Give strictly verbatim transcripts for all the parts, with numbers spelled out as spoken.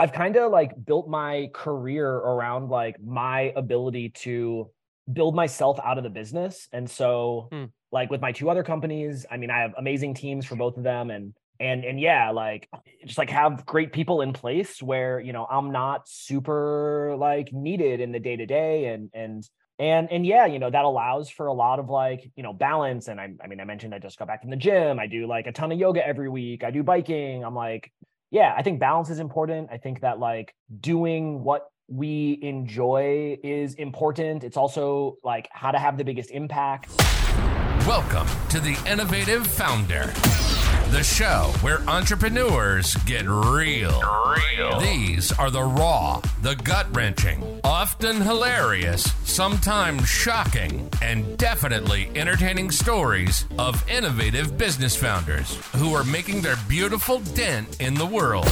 I've kind of like built my career around like my ability to build myself out of the business. And so hmm. like with my two other companies, I mean, I have amazing teams for both of them, and And and yeah, like just like have great people in place where, you know, I'm not super like needed in the day to day. And, and, and, and yeah, you know, that allows for a lot of like, you know, balance. And I, I mean, I mentioned, I just got back from the gym. I do like a ton of yoga every week. I do biking. I'm like, yeah, I think balance is important. I think that like doing what we enjoy is important. It's also like how to have the biggest impact. Welcome to The Innovative Founder, the show where entrepreneurs get real. real. These are the raw, the gut-wrenching, often hilarious, sometimes shocking, and definitely entertaining stories of innovative business founders who are making their beautiful dent in the world.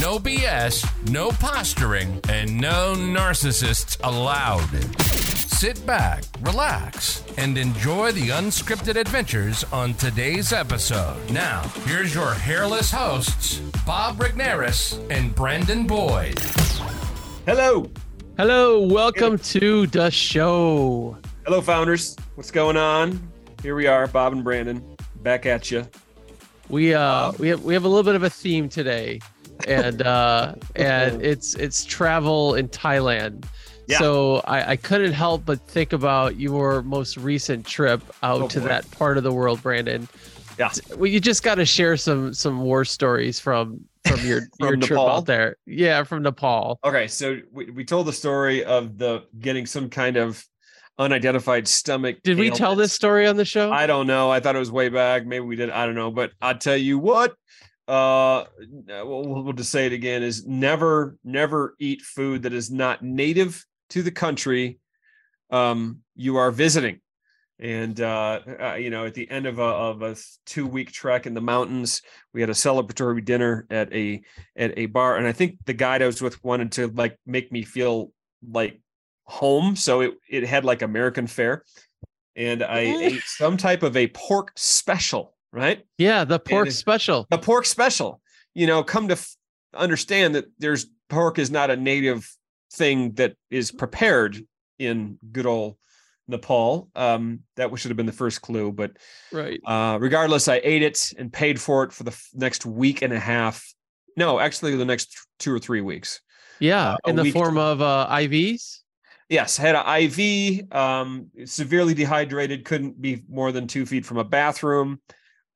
No B S, no posturing, and no narcissists allowed. Sit back, relax, and enjoy the unscripted adventures on today's episode. Now, here's your hairless hosts, Bob Regnerus and Brandon Boyd. Hello. Hello. Welcome hey. to the show. Hello, founders. What's going on? Here we are, Bob and Brandon, back at you. We uh, we have we have a little bit of a theme today, and uh, and it's it's travel in Thailand. Yeah. So I, I couldn't help but think about your most recent trip out oh, to boy. that part of the world, Brandon. Yeah. Well, you just got to share some some war stories from from your, from your trip out there. Yeah, from Nepal. Okay, so we, we told the story of the getting some kind of unidentified stomach. Did ailment. We tell this story on the show? I don't know. I thought it was way back. Maybe we did. I don't know. But I'll tell you what. Uh, we'll, we'll just say it again: is never never eat food that is not native to the country um, you are visiting. And, uh, uh, you know, at the end of a, of a two week trek in the mountains, we had a celebratory dinner at a, at a bar. And I think the guide I was with wanted to like make me feel like home. So it, it had like American fare, and I ate some type of a pork special, right? Yeah. The pork it, special, the pork special, you know, come to f- understand that there's pork is not a native thing that is prepared in good old Nepal. Um, that should have been the first clue, but right. Uh, regardless, I ate it and paid for it for the f- next week and a half. No, actually the next two or three weeks. Yeah. Uh, in the form to- of uh, I Vs. Yes. I had an I V, um, severely dehydrated, couldn't be more than two feet from a bathroom.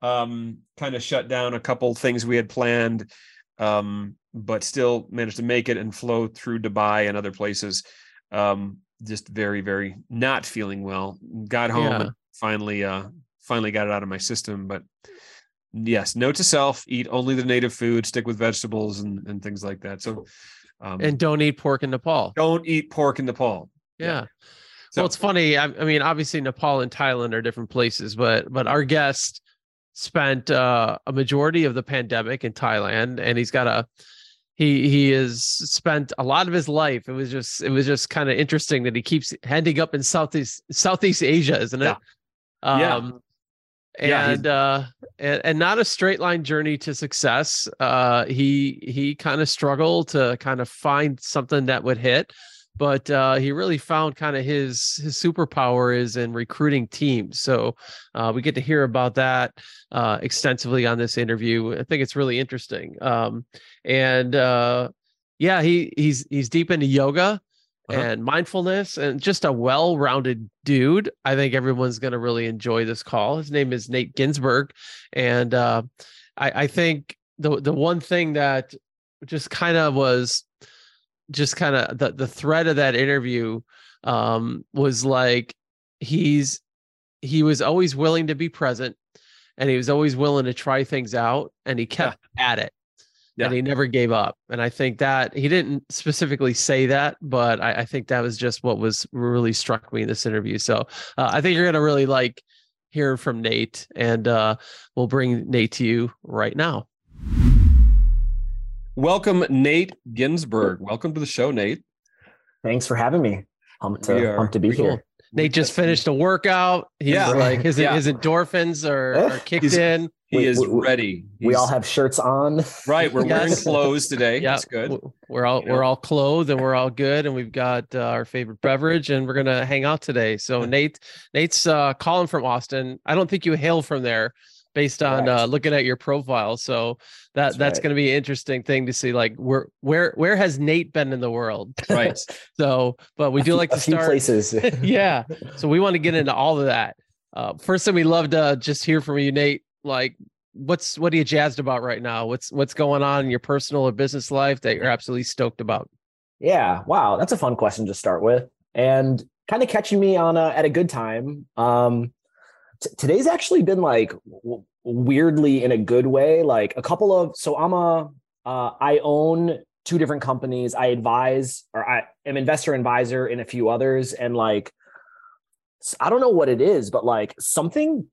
Um, kind of shut down a couple things we had planned. Um, but still managed to make it and flow through Dubai and other places. Um, just very, very not feeling well. Got home yeah. and finally, uh, finally got it out of my system. But yes, note to self, eat only the native food, stick with vegetables and, and things like that. So, um, and don't eat pork in Nepal. Don't eat pork in Nepal. Yeah. yeah. So, well, it's funny. I, I mean, obviously Nepal and Thailand are different places, but, but our guest spent uh, a majority of the pandemic in Thailand, and he's got a, He he has spent a lot of his life. It was just it was just kind of interesting that he keeps ending up in Southeast Southeast Asia, isn't it? Yeah. Um, yeah. And yeah. Uh, and and not a straight line journey to success. Uh, he he kind of struggled to kind of find something that would hit, but uh, he really found kind of his his superpower is in recruiting teams. So uh, we get to hear about that uh, extensively on this interview. I think it's really interesting. Um, and uh, yeah, he he's he's deep into yoga uh-huh. and mindfulness, and just a well-rounded dude. I think everyone's going to really enjoy this call. His name is Nate Ginsburg, and uh, I, I think the the one thing that just kind of was. Just kind of the, the thread of that interview um, was like, he's, he was always willing to be present, and he was always willing to try things out, and he kept yeah. at it yeah. and he never gave up. And I think that he didn't specifically say that, but I, I think that was just what was really struck me in this interview. So uh, I think you're going to really like hearing from Nate, and uh, we'll bring Nate to you right now. Welcome, Nate Ginsburg. Welcome to the show, Nate. Thanks for having me. I'm to, I'm to be cool. here. Nate just finished a workout. He's yeah. like his, yeah. his endorphins are, are kicked He's, in. He we, is we, ready. He's, we all have shirts on. Right. We're yes. wearing clothes today. Yeah. That's good. We're all, you know? We're all clothed and we're all good. And we've got uh, our favorite beverage and we're going to hang out today. So Nate, Nate's uh, calling from Austin. I don't think you hail from there based on right. uh, looking at your profile. So that that's, that's right. going to be an interesting thing to see. Like where, where, where has Nate been in the world? Right. So, but we do a like few, to start places. Yeah. So we want to get into all of that. Uh, first thing we love to just hear from you, Nate, like, What's what are you jazzed about right now? What's what's going on in your personal or business life that you're absolutely stoked about? Yeah, wow, that's a fun question to start with, and kind of catching me on a, at a good time. Um, t- today's actually been like w- weirdly in a good way. Like a couple of so I'm a uh, I own two different companies. I advise or I am investor advisor in a few others, and like I don't know what it is, but like something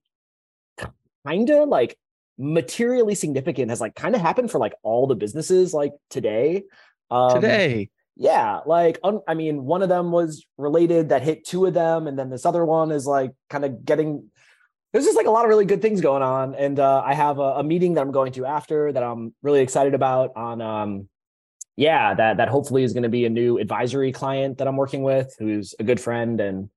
kind of like materially significant has like kind of happened for like all the businesses like today. Um, today, yeah, like un- I mean, one of them was related that hit two of them, and then this other one is like kind of getting. There's just like a lot of really good things going on, and uh, I have a, a meeting that I'm going to after that I'm really excited about. On, um, yeah, that that hopefully is going to be a new advisory client that I'm working with, who's a good friend. And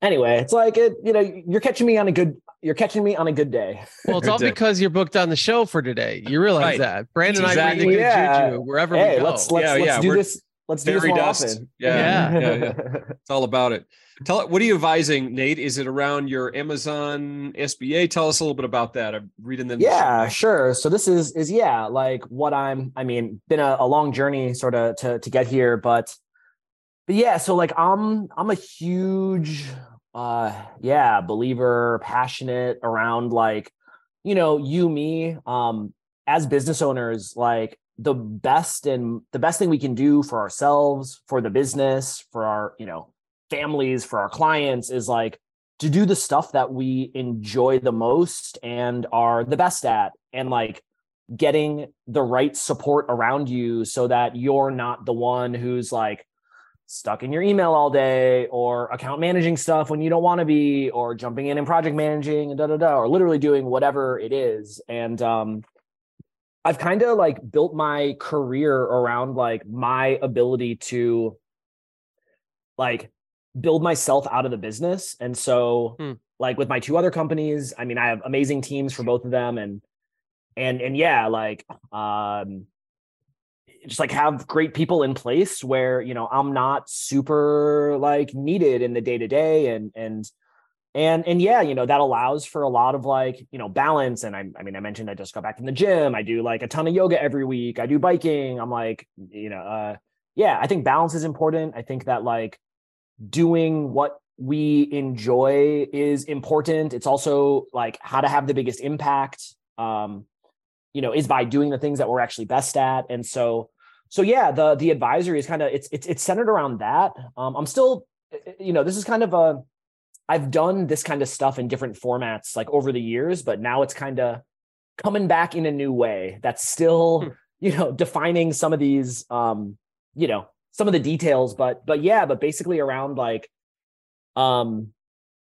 anyway, it's like it, you know, you're catching me on a good. You're catching me on a good day. Well, it's all because you're booked on the show for today. You realize right. that. Brandon and exactly. I bring the good yeah. juju wherever hey, we go. Let's, let's, yeah, let's yeah. do We're this. Let's do this more often. Yeah. Yeah. yeah, yeah. It's all about it. Tell what are you advising, Nate? Is it around your Amazon F B A? Tell us a little bit about that. I'm reading them. Yeah, sure. So this is is yeah, like what I'm. I mean, been a, a long journey sort of to to get here, but but yeah. So like I'm I'm a huge. Uh, yeah, believer, passionate around like, you know, you, me, um, as business owners, like the best and the best thing we can do for ourselves, for the business, for our, you know, families, for our clients is like to do the stuff that we enjoy the most and are the best at, and like getting the right support around you so that you're not the one who's like stuck in your email all day or account managing stuff when you don't want to be, or jumping in and project managing and da da da, or literally doing whatever it is. And um, I've kind of like built my career around like my ability to like build myself out of the business. And so hmm. like with my two other companies, I mean, I have amazing teams for both of them, and, and, and yeah, like, um, just like have great people in place where, you know, I'm not super like needed in the day to day. And, and, and, and yeah, you know, that allows for a lot of like, you know, balance. And I, I mean, I mentioned, I just got back from the gym. I do like a ton of yoga every week. I do biking. I'm like, you know, uh, yeah, I think balance is important. I think that like doing what we enjoy is important. It's also like how to have the biggest impact. Um, you know, is by doing the things that we're actually best at. And so, so yeah, the, the advisory is kind of, it's, it's, it's centered around that. Um, I'm still, you know, this is kind of a, I've done this kind of stuff in different formats, like over the years, but now it's kind of coming back in a new way that's still, hmm. you know, defining some of these, um, you know, some of the details, but, but yeah, but basically around like, um,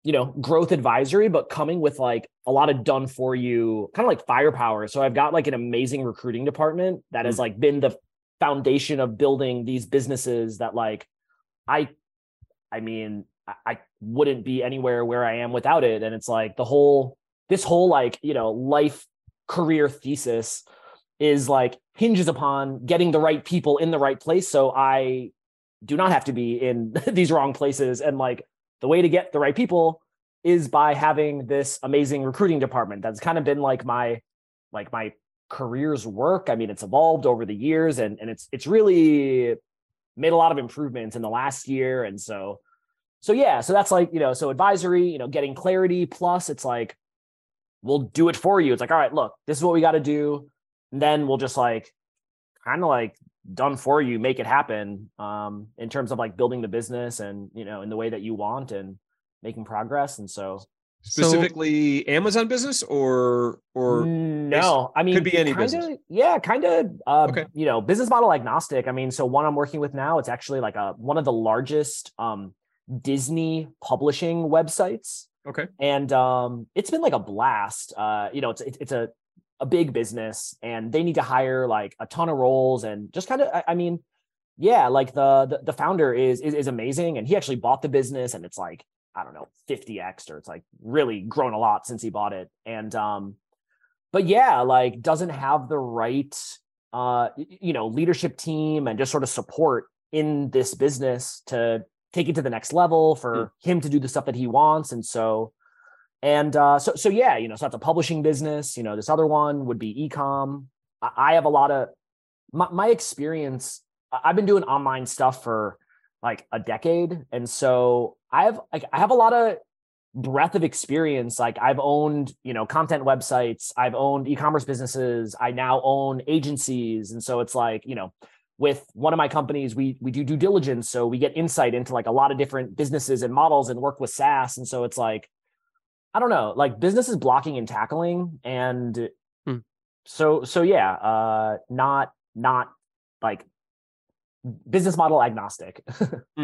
you know, growth advisory, but coming with like a lot of done for you, kind of like firepower. So I've got like an amazing recruiting department that mm-hmm. has like been the foundation of building these businesses that like, I, I mean, I, I wouldn't be anywhere where I am without it. And it's like the whole, this whole like, you know, life career thesis is like hinges upon getting the right people in the right place. So I do not have to be in these wrong places. And like, the way to get the right people is by having this amazing recruiting department. That's kind of been like my, like my career's work. I mean, it's evolved over the years, and, and it's, it's really made a lot of improvements in the last year. And so, so yeah, so that's like, you know, so advisory, you know, getting clarity, plus it's like, we'll do it for you. It's like, all right, look, this is what we got to do. And then we'll just like, kind of like done for you, make it happen, um, in terms of like building the business and, you know, in the way that you want and making progress. And so specifically so, Amazon business or, or no, I mean, could be any kinda, business. Yeah. Kind of, uh, okay. you know, business model agnostic. I mean, so one I'm working with now, it's actually like a, one of the largest, um, Disney publishing websites. Okay. And, um, it's been like a blast, uh, you know, it's, it, it's a, a big business, and they need to hire like a ton of roles and just kind of, I, I mean, yeah, like the, the, the founder is, is, is amazing. And he actually bought the business and it's like, I don't know, fifty X'd, or it's like really grown a lot since he bought it. And, um, but yeah, like doesn't have the right, uh, you know, leadership team and just sort of support in this business to take it to the next level for mm. him to do the stuff that he wants. And so, and, uh, so, so yeah, you know, so that's a publishing business, you know, this other one would be e-com. I, I have a lot of my, my experience. I've been doing online stuff for like a decade. And so I have, like, I have a lot of breadth of experience. Like I've owned, you know, content websites, I've owned e-commerce businesses, I now own agencies. And so it's like, you know, with one of my companies, we, we do due diligence. So we get insight into like a lot of different businesses and models and work with SaaS. And so it's like, I don't know, like business is blocking and tackling. And hmm. so, so yeah, uh, not, not like, business model agnostic.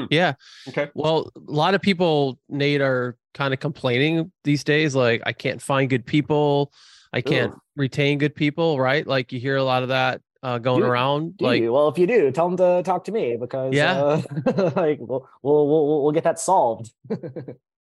Yeah. Okay. Well, a lot of people, Nate, are kind of complaining these days. Like, I can't find good people. I can't Ooh. retain good people. Right. Like you hear a lot of that uh, going do, around. Do like, you? Well, if you do, tell them to talk to me because yeah, uh, like we'll, we'll, we'll, we'll get that solved.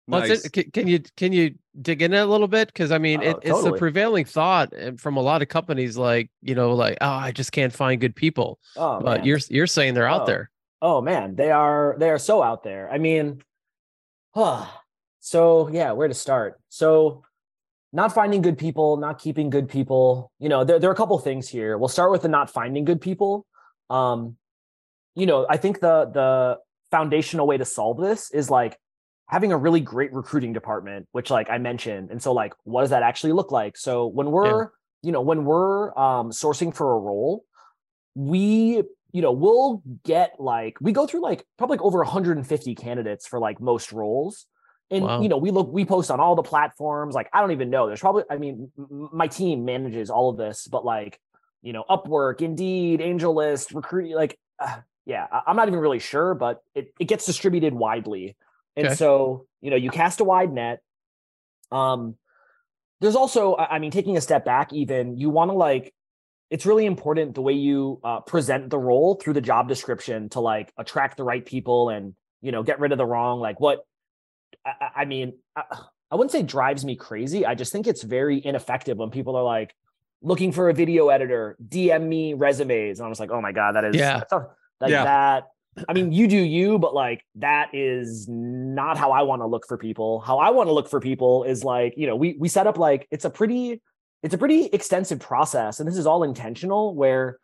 Nice. Can, can you, can you dig in a little bit? Cause I mean, it, oh, it's totally. a prevailing thought from a lot of companies, like, you know, like, oh, I just can't find good people. Oh, but man. you're, you're saying they're oh. out there. Oh man. They are, they are so out there. I mean, oh, so yeah, where to start? So not finding good people, not keeping good people, you know, there, there are a couple things here. We'll start with the not finding good people. Um, you know, I think the, the foundational way to solve this is like, having a really great recruiting department, which like I mentioned. And so like, what does that actually look like? So when we're, yeah. you know, when we're um, sourcing for a role, we, you know, we'll get like, we go through like probably like over one hundred fifty candidates for like most roles. And, wow. you know, we look, we post on all the platforms. Like, I don't even know. There's probably, I mean, my team manages all of this, but like, you know, Upwork, Indeed, AngelList, Recruit, like, uh, yeah, I'm not even really sure, but it, it gets distributed widely. And okay. so, you know, you cast a wide net. Um, there's also, I mean, taking a step back, even you want to like, it's really important the way you uh, present the role through the job description to like attract the right people and, you know, get rid of the wrong, like what, I, I mean, I, I wouldn't say drives me crazy. I just think it's very ineffective when people are like looking for a video editor, D M me resumes. And I was like, oh my God, that is yeah. that's a, like yeah. that. I mean, you do you, but like, that is not how I want to look for people. How I want to look for people is like, you know, we, we set up like, it's a pretty, it's a pretty extensive process. And this is all intentional where,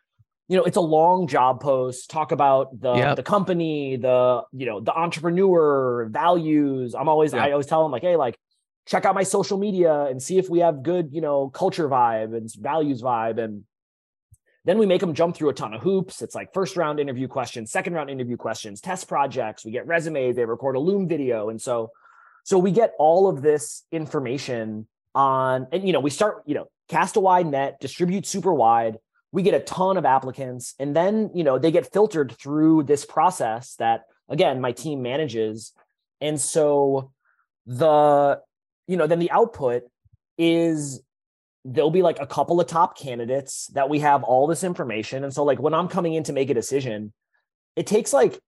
you know, it's a long job post, talk about the, yep. the company, the, you know, the entrepreneur values. I'm always, yep. I always tell them like, hey, like check out my social media and see if we have good, you know, culture vibe and values vibe. And then we make them jump through a ton of hoops. It's like first round interview questions, second round interview questions, test projects. We get resumes, they record a Loom video. And so, so we get all of this information on, and, you know, we start, you know, cast a wide net, distribute super wide. We get a ton of applicants and then, you know, they get filtered through this process that again, my team manages. And so the, you know, then the output is, there'll be like a couple of top candidates that we have all this information. And so like when I'm coming in to make a decision, it takes like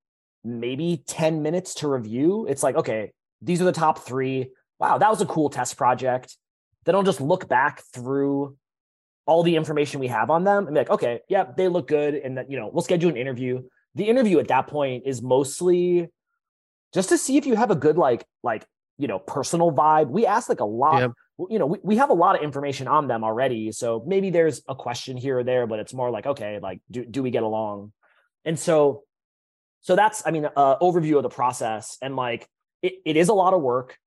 maybe ten minutes to review. It's like, okay, these are the top three. Wow, that was a cool test project. Then I'll just look back through all the information we have on them and be like, okay, yeah, they look good. And that, you know, we'll schedule an interview. The interview at that point is mostly just to see if you have a good, like, like, you know, personal vibe. We ask like a lot. Yeah. You know, we, we have a lot of information on them already. So maybe there's a question here or there, but it's more like, okay, like, do, do we get along? And so, so that's, I mean, uh, overview of the process. And like, it, it is a lot of work.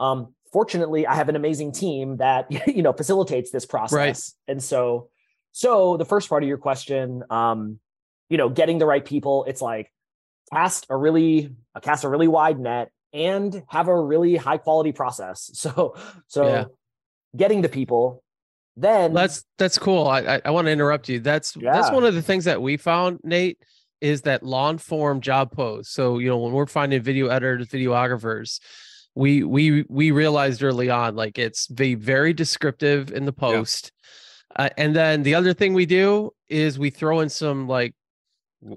Um, fortunately, I have an amazing team that, you know, facilitates this process. Right. And so, so the first part of your question, um, you know, getting the right people, it's like cast a really, cast a really wide net and have a really high quality process. So, so yeah. getting the people, then that's, that's cool. I, I, I want to interrupt you. That's, yeah. that's one of the things that we found, Nate, is that long form job posts. So, you know, when we're finding video editors, videographers, we, we, we realized early on, like it's be very descriptive in the post. Yeah. Uh, and then the other thing we do is we throw in some like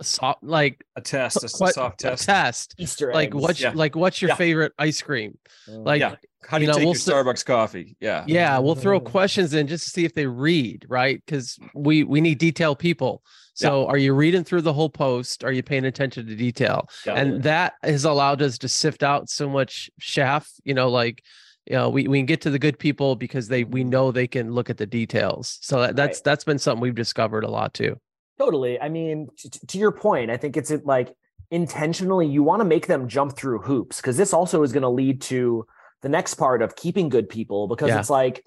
soft, like a test, a what, soft test, a test. Easter eggs. Like what's yeah. like what's your yeah. favorite ice cream? Like yeah. how do you, you know, take we'll your st- Starbucks coffee? Yeah, yeah. We'll throw questions in just to see if they read, right? Because we we need detailed people. So yeah. are you reading through the whole post? Are you paying attention to detail? Yeah. And that has allowed us to sift out so much chaff. You know, like you know, we we can get to the good people because they we know they can look at the details. So that, that's right. that's been something we've discovered a lot too. Totally. I mean, t- to your point, I think it's like intentionally, you want to make them jump through hoops because this also is going to lead to the next part of keeping good people because yeah. it's like,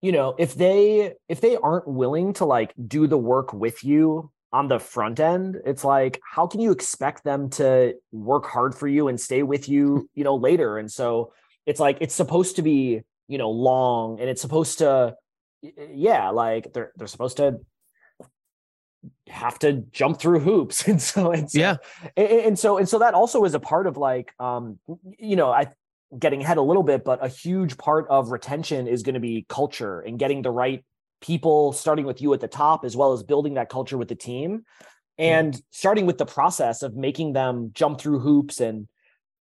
you know, if they if they aren't willing to like do the work with you on the front end, it's like, how can you expect them to work hard for you and stay with you, you know, later? And so it's like, it's supposed to be, you know, long and it's supposed to, yeah, like they're they're supposed to have to jump through hoops. And so, and so yeah. And, and so, and so that also is a part of like, um, you know, I getting ahead a little bit, but a huge part of retention is going to be culture and getting the right people, starting with you at the top, as well as building that culture with the team and yeah. starting with the process of making them jump through hoops and,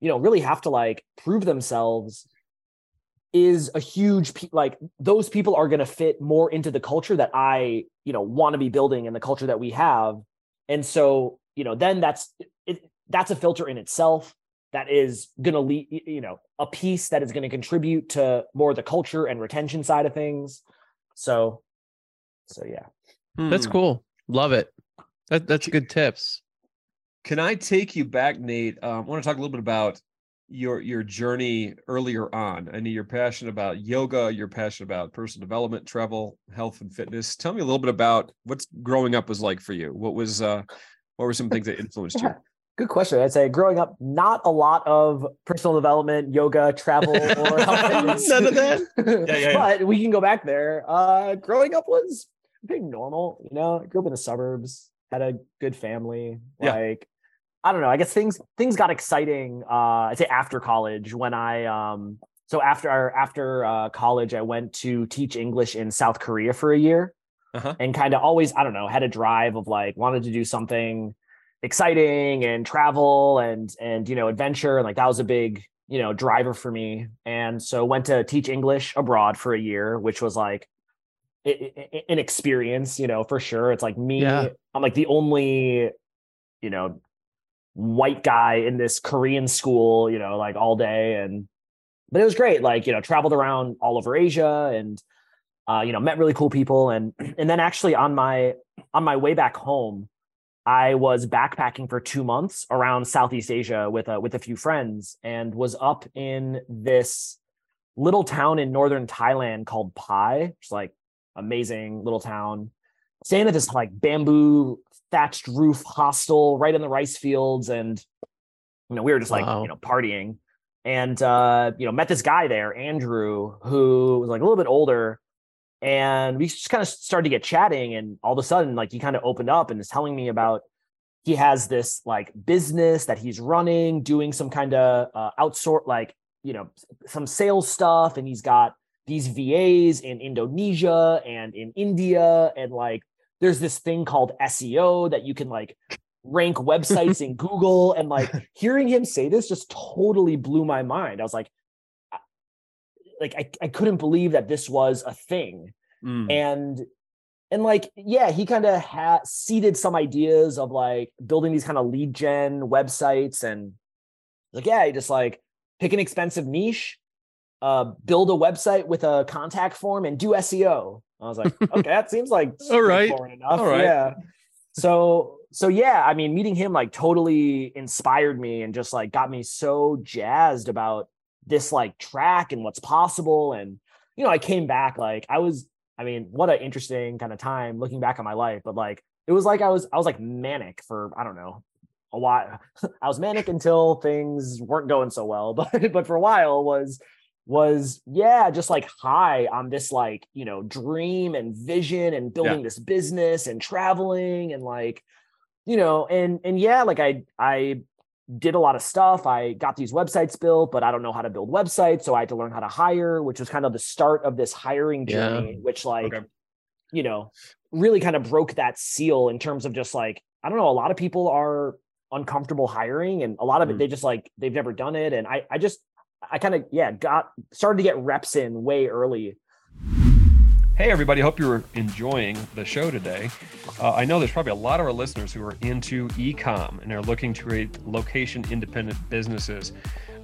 you know, really have to like prove themselves is a huge, like those people are going to fit more into the culture that I, you know, want to be building and the culture that we have. And so, you know, then that's, it, that's a filter in itself that is going to lead, you know, a piece that is going to contribute to more of the culture and retention side of things. So, so yeah. That's cool. Love it. That, that's good tips. Can I take you back, Nate? Um, I want to talk a little bit about your your journey earlier on. I know you're passionate about yoga, you're passionate about personal development, travel, health, and fitness. Tell me a little bit about what's growing up was like for you. What was uh, what were some things that influenced yeah. you? Good question. I'd say growing up, not a lot of personal development, yoga, travel, or none of that. yeah, yeah, yeah. But we can go back there. Uh, growing up was pretty normal, you know. I grew up in the suburbs, had a good family, yeah. like. I don't know. I guess things things got exciting. Uh, I'd say after college, when I um, so after after uh, college, I went to teach English in South Korea for a year, uh-huh. and kind of always I don't know had a drive of like wanted to do something exciting and travel and and you know adventure and like that was a big you know driver for me. And so went to teach English abroad for a year, which was like it, it, an experience, you know, for sure. It's like me, yeah. I'm like the only, you know. white guy in this Korean school, you know, like all day. And, but it was great. Like, you know, traveled around all over Asia and, uh, you know, met really cool people. And, and then actually on my, on my way back home, I was backpacking for two months around Southeast Asia with a, with a few friends and was up in this little town in northern Thailand called Pai, which is like amazing little town. Staying at this like bamboo thatched roof hostel right in the rice fields. And, you know, we were just like, wow. you know, partying and, uh, you know, met this guy there, Andrew, who was like a little bit older and we just kind of started to get chatting. And all of a sudden, like he kind of opened up and is telling me about, he has this like business that he's running, doing some kind of uh, outsource, like, you know, some sales stuff. And he's got these V As in Indonesia and in India. And like, there's this thing called S E O that you can like rank websites in Google. And like hearing him say this just totally blew my mind. I was like, I, like, I, I couldn't believe that this was a thing. Mm. And, and like, yeah, he kind of had seeded some ideas of like building these kind of lead gen websites and like, yeah, you just like pick an expensive niche, Uh, build a website with a contact form and do S E O. I was like, okay, that seems like all right, enough. All right. Yeah. So, so yeah, I mean, meeting him like totally inspired me and just like got me so jazzed about this like track and what's possible. And, you know, I came back, like I was, I mean, what an interesting kind of time looking back on my life, but like, it was like, I was, I was like manic for, I don't know, a while. I was manic until things weren't going so well, but, but for a while was, was yeah just like high on this like you know dream and vision and building yeah. this business and traveling and like you know and and yeah like I I did a lot of stuff. I got these websites built, but I don't know how to build websites, so I had to learn how to hire, which was kind of the start of this hiring journey yeah. which like okay. you know really kind of broke that seal in terms of just like I don't know, a lot of people are uncomfortable hiring, and a lot of it, mm. they just like, they've never done it. And I, I just, I kind of, yeah, got started to get reps in way early. Hey, everybody. Hope you're enjoying the show today. Uh, I know there's probably a lot of our listeners who are into e-com and are looking to create location independent businesses.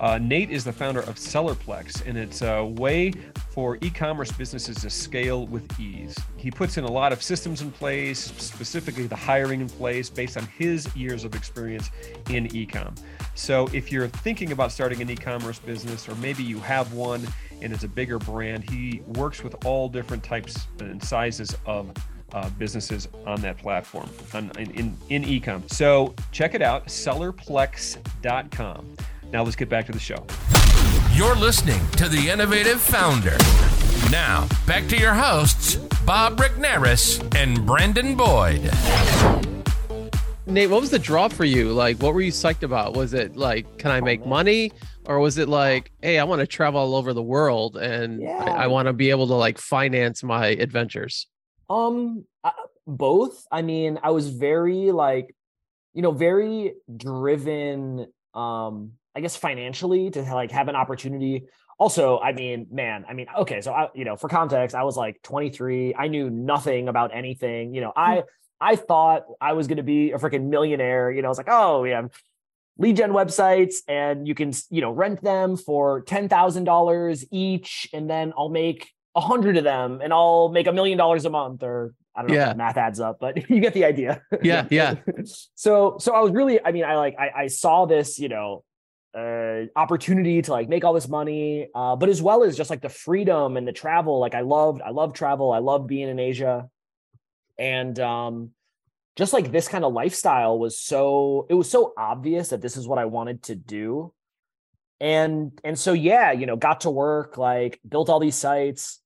Uh, Nate is the founder of Sellerplex, and it's a way for e-commerce businesses to scale with ease. He puts in a lot of systems in place, specifically the hiring in place based on his years of experience in e-com. So if you're thinking about starting an e-commerce business, or maybe you have one and it's a bigger brand, he works with all different types and sizes of Uh, businesses on that platform, on, in, in, in e-com. So check it out, sellerplex dot com. Now let's get back to the show. You're listening to The Innovative Founder. Now, back to your hosts, Bob Regnerus and Brandon Boyd. Nate, what was the draw for you? Like, what were you psyched about? Was it like, can I make money? Or was it like, hey, I want to travel all over the world and yeah. I, I want to be able to like finance my adventures? Um, uh, both. I mean, I was very like, you know, very driven, um, I guess financially to like have an opportunity. Also, I mean, man, I mean, okay. So I, you know, for context, I was like twenty-three. I knew nothing about anything. You know, I, I thought I was going to be a freaking millionaire. You know, I was like, oh yeah, lead gen websites, and you can, you know, rent them for ten thousand dollars each. And then I'll make a hundred of them and I'll make a million dollars a month, or I don't know yeah. if math adds up, but you get the idea. Yeah. Yeah. So, so I was really, I mean, I like, I, I saw this, you know, uh, opportunity to like make all this money, uh, but as well as just like the freedom and the travel. Like I loved, I loved travel. I loved being in Asia. And, um, just like this kind of lifestyle was so, it was so obvious that this is what I wanted to do. And, and so, yeah, you know, got to work, like built all these sites.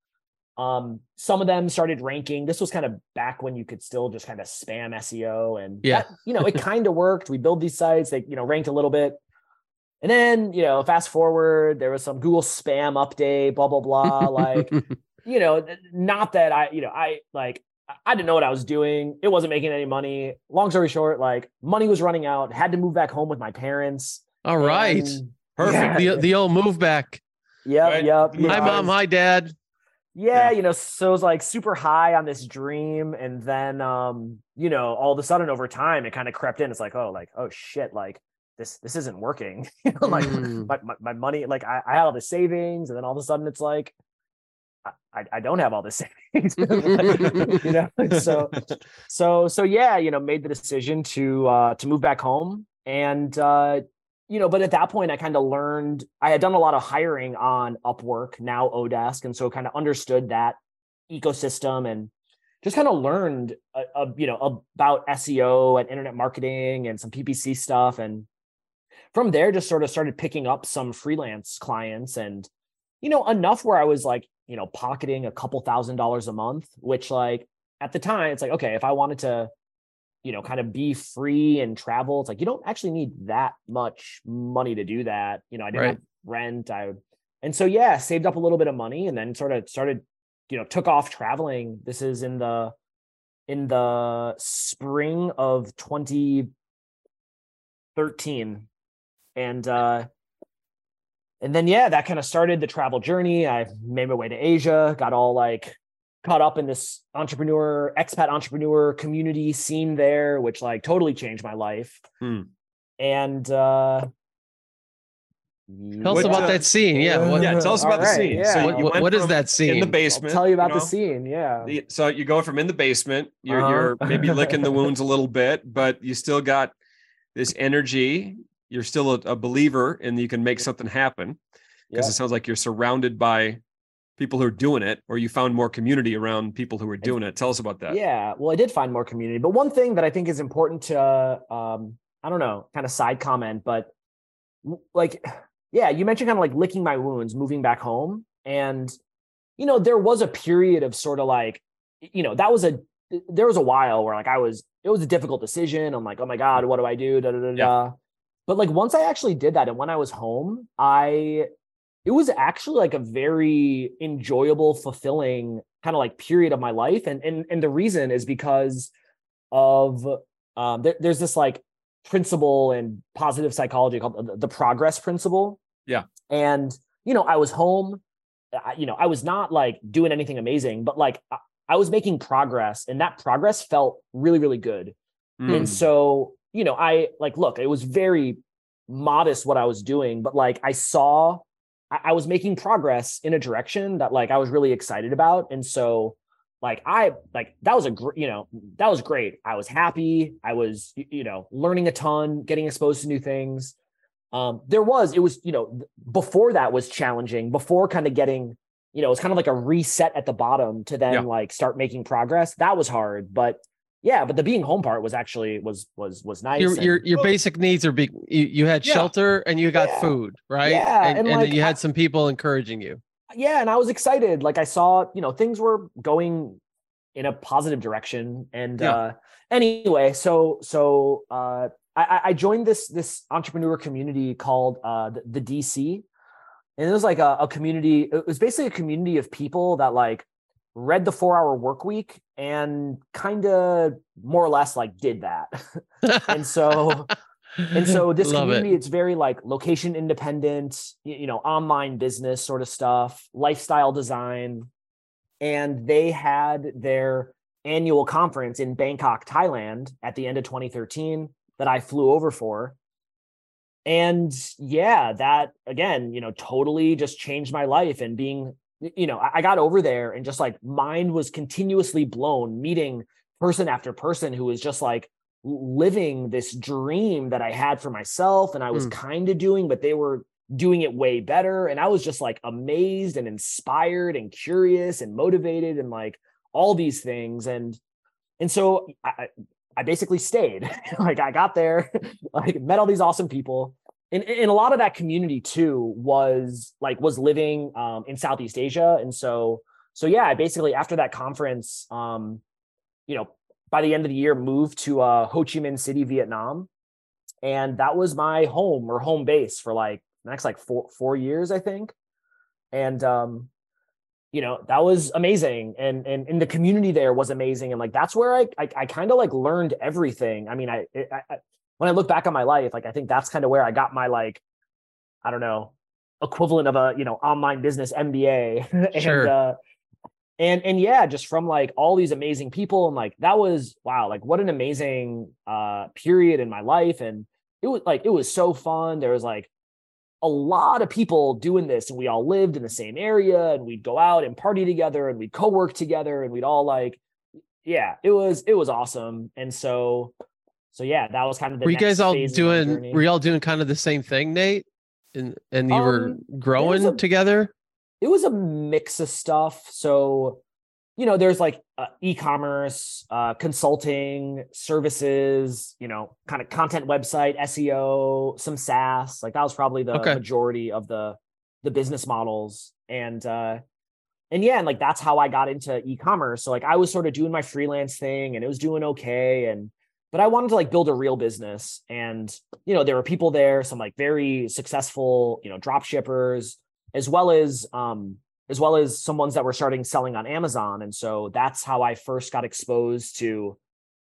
Um, some of them started ranking. This was kind of back when you could still just kind of spam S E O, and yeah, that, you know, it kind of worked. We built these sites, they, you know, ranked a little bit. And then, you know, fast forward, there was some Google spam update, blah, blah, blah. Like, you know, not that I, you know, I like, I didn't know what I was doing. It wasn't making any money. Long story short, like money was running out, had to move back home with my parents. All right. And, perfect. Yeah. The, the old move back. Yep. Right. Yep. Hi, know, mom. Was, hi, dad. Yeah, yeah. You know, so it was like super high on this dream. And then, um, you know, all of a sudden over time, it kind of crept in. It's like, oh, like, oh shit. Like this, this isn't working. You know, like mm. my, my, my money, like I, I had all the savings, and then all of a sudden it's like, I, I don't have all the savings. You know? So, so, so yeah, you know, made the decision to, uh, to move back home. And, uh, you know, but at that point, I kind of learned, I had done a lot of hiring on Upwork, now Odesk. And so kind of understood that ecosystem, and just kind of learned, uh, uh, you know, about S E O and internet marketing and some P P C stuff. And from there, just sort of started picking up some freelance clients, and, you know, enough where I was like, you know, pocketing a couple thousand dollars a month, which like at the time, it's like, okay, if I wanted to, you know, kind of be free and travel, it's like, you don't actually need that much money to do that. You know, I didn't right. have rent. I would, and so, yeah, saved up a little bit of money, and then sort of started, you know, took off traveling. This is in the, in the spring of twenty thirteen. And, uh, and then, yeah, that kind of started the travel journey. I made my way to Asia, got all like caught up in this entrepreneur, expat entrepreneur community scene there, which like totally changed my life. Hmm. And uh, tell us about uh, that scene. Yeah. What, yeah. Tell us about right, the scene. Yeah. So what, what, what is that scene? In the basement. I'll tell you about you know? the scene. Yeah. The, so you go from in the basement, you're, uh-huh. you're maybe licking the wounds a little bit, but you still got this energy. You're still a, a believer, and you can make something happen, because yeah. it sounds like you're surrounded by people who are doing it, or you found more community around people who were doing it. Tell us about that. Yeah. Well, I did find more community, but one thing that I think is important to, uh, um, I don't know, kind of side comment, but like, yeah, you mentioned kind of like licking my wounds, moving back home. And, you know, there was a period of sort of like, you know, that was a, there was a while where like I was, it was a difficult decision. I'm like, oh my God, what do I do? Da, da, da, yeah. da. But like, once I actually did that, and when I was home, I, it was actually like a very enjoyable, fulfilling kind of like period of my life. And, and, and the reason is because of um, there, there's this like principle in positive psychology called the progress principle. Yeah. And, you know, I was home, I, you know, I was not like doing anything amazing, but like I, I was making progress, and that progress felt really, really good. Mm. And so, you know, I like, look, it was very modest what I was doing, but like I saw, I, I was making progress in a direction that like I was really excited about. And so like, I, like, that was a great, you know, that was great. I was happy. I was, you know, learning a ton, getting exposed to new things. Um, there was, it was, you know, before that was challenging, before kind of getting, you know, it's kind of like a reset at the bottom to then yeah. like start making progress. That was hard, but yeah, but the being home part was actually, was, was, was nice. Your, and, your, your basic needs are big. You, you had yeah. shelter and you got yeah. food, right? Yeah. And, and, and like, you had some people encouraging you. Yeah. And I was excited. Like I saw, you know, things were going in a positive direction. And yeah. uh, anyway, so, so uh, I, I joined this, this entrepreneur community called uh, the, the D C. And it was like a, a community. It was basically a community of people that like read the Four Hour Work Week and kind of more or less like did that. and so, and so this Love community, it. It's very like location independent, you, you know, online business sort of stuff, lifestyle design. And they had their annual conference in Bangkok, Thailand at the end of twenty thirteen that I flew over for. And yeah, that again, you know, totally just changed my life. And being, you know, I got over there and just like mind was continuously blown, meeting person after person who was just like living this dream that I had for myself. And I was mm. kind of doing, but they were doing it way better. And I was just like amazed and inspired and curious and motivated and like all these things. And, and so I, I basically stayed. Like I got there, like met all these awesome people. And, and a lot of that community too was like, was living um, in Southeast Asia. And so, so yeah, I basically after that conference, um, you know, by the end of the year, moved to uh, Ho Chi Minh City, Vietnam. And that was my home or home base for like the next like four, four years, I think. And, um, you know, that was amazing. And, and, and the community there was amazing. And like, that's where I, I, I kind of like learned everything. I mean, I, I, I, when I look back on my life, like, I think that's kind of where I got my, like, I don't know, equivalent of a, you know, online business M B A. and, sure. uh, and, and yeah, just from like all these amazing people. And like, that was, wow. Like what an amazing uh, period in my life. And it was like, it was so fun. There was like a lot of people doing this, and we all lived in the same area, and we'd go out and party together, and we'd co-work together, and we'd all like, yeah, it was, it was awesome. And so, so yeah, that was kind of the Were you guys all doing, were you all doing kind of the same thing, Nate? And, and you um, were growing it a, together? It was a mix of stuff. So, you know, there's like uh, e-commerce, uh, consulting services, you know, kind of content website, S E O, some SaaS, like that was probably the okay. majority of the, the business models. And, uh, and yeah, and like, that's how I got into e-commerce. So like, I was sort of doing my freelance thing and it was doing okay. And, but I wanted to like build a real business, and, you know, there were people there, some like very successful, you know, drop shippers, as well as, um, as well as some ones that were starting selling on Amazon. And so that's how I first got exposed to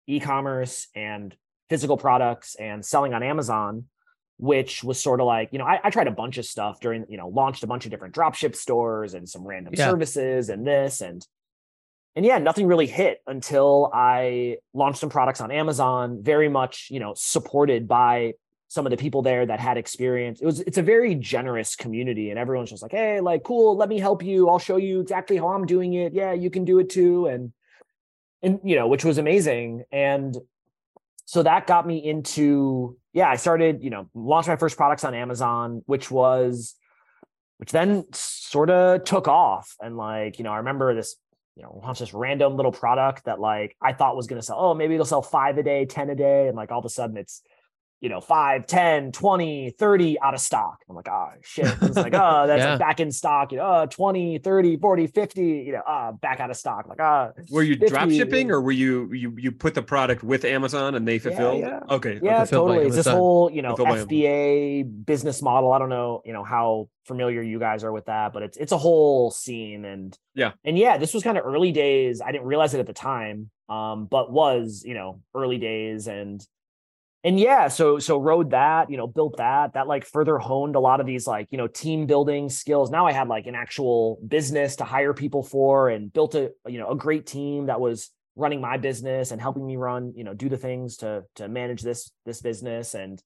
e-commerce and physical products and selling on Amazon, which was sort of like, you know, I, I tried a bunch of stuff during, you know, launched a bunch of different dropship stores and some random yeah. services and this and, and yeah, nothing really hit until I launched some products on Amazon, very much, you know, supported by some of the people there that had experience. It was, it's a very generous community, and everyone's just like, hey, like, cool, let me help you. I'll show you exactly how I'm doing it. Yeah, you can do it too. And, and, you know, which was amazing. And so that got me into, yeah, I started, you know, launched my first products on Amazon, which was, which then sort of took off. And like, you know, I remember this, you know, launched this random little product that like, I thought was going to sell, oh, maybe it'll sell five a day, ten a day. And like, all of a sudden it's, you know, five, ten, twenty, thirty out of stock. I'm like, oh shit. It's like, oh, that's yeah. like back in stock, you know, oh, twenty, thirty, forty, fifty, you know, uh, back out of stock. Like, ah, oh, were you drop shipping or were you, you, you put the product with Amazon and they fulfill? Yeah, yeah. Okay. Yeah, okay. Totally. It's this whole, you know, F B A business model. I don't know, you know, how familiar you guys are with that, but it's, it's a whole scene. And yeah, and yeah, this was kind of early days. I didn't realize it at the time. Um, but was, you know, early days and, And yeah, so, so rode that, you know, built that, that like further honed a lot of these, like, you know, team building skills. Now I had like an actual business to hire people for and built a, you know, a great team that was running my business and helping me run, you know, do the things to, to manage this, this business. And,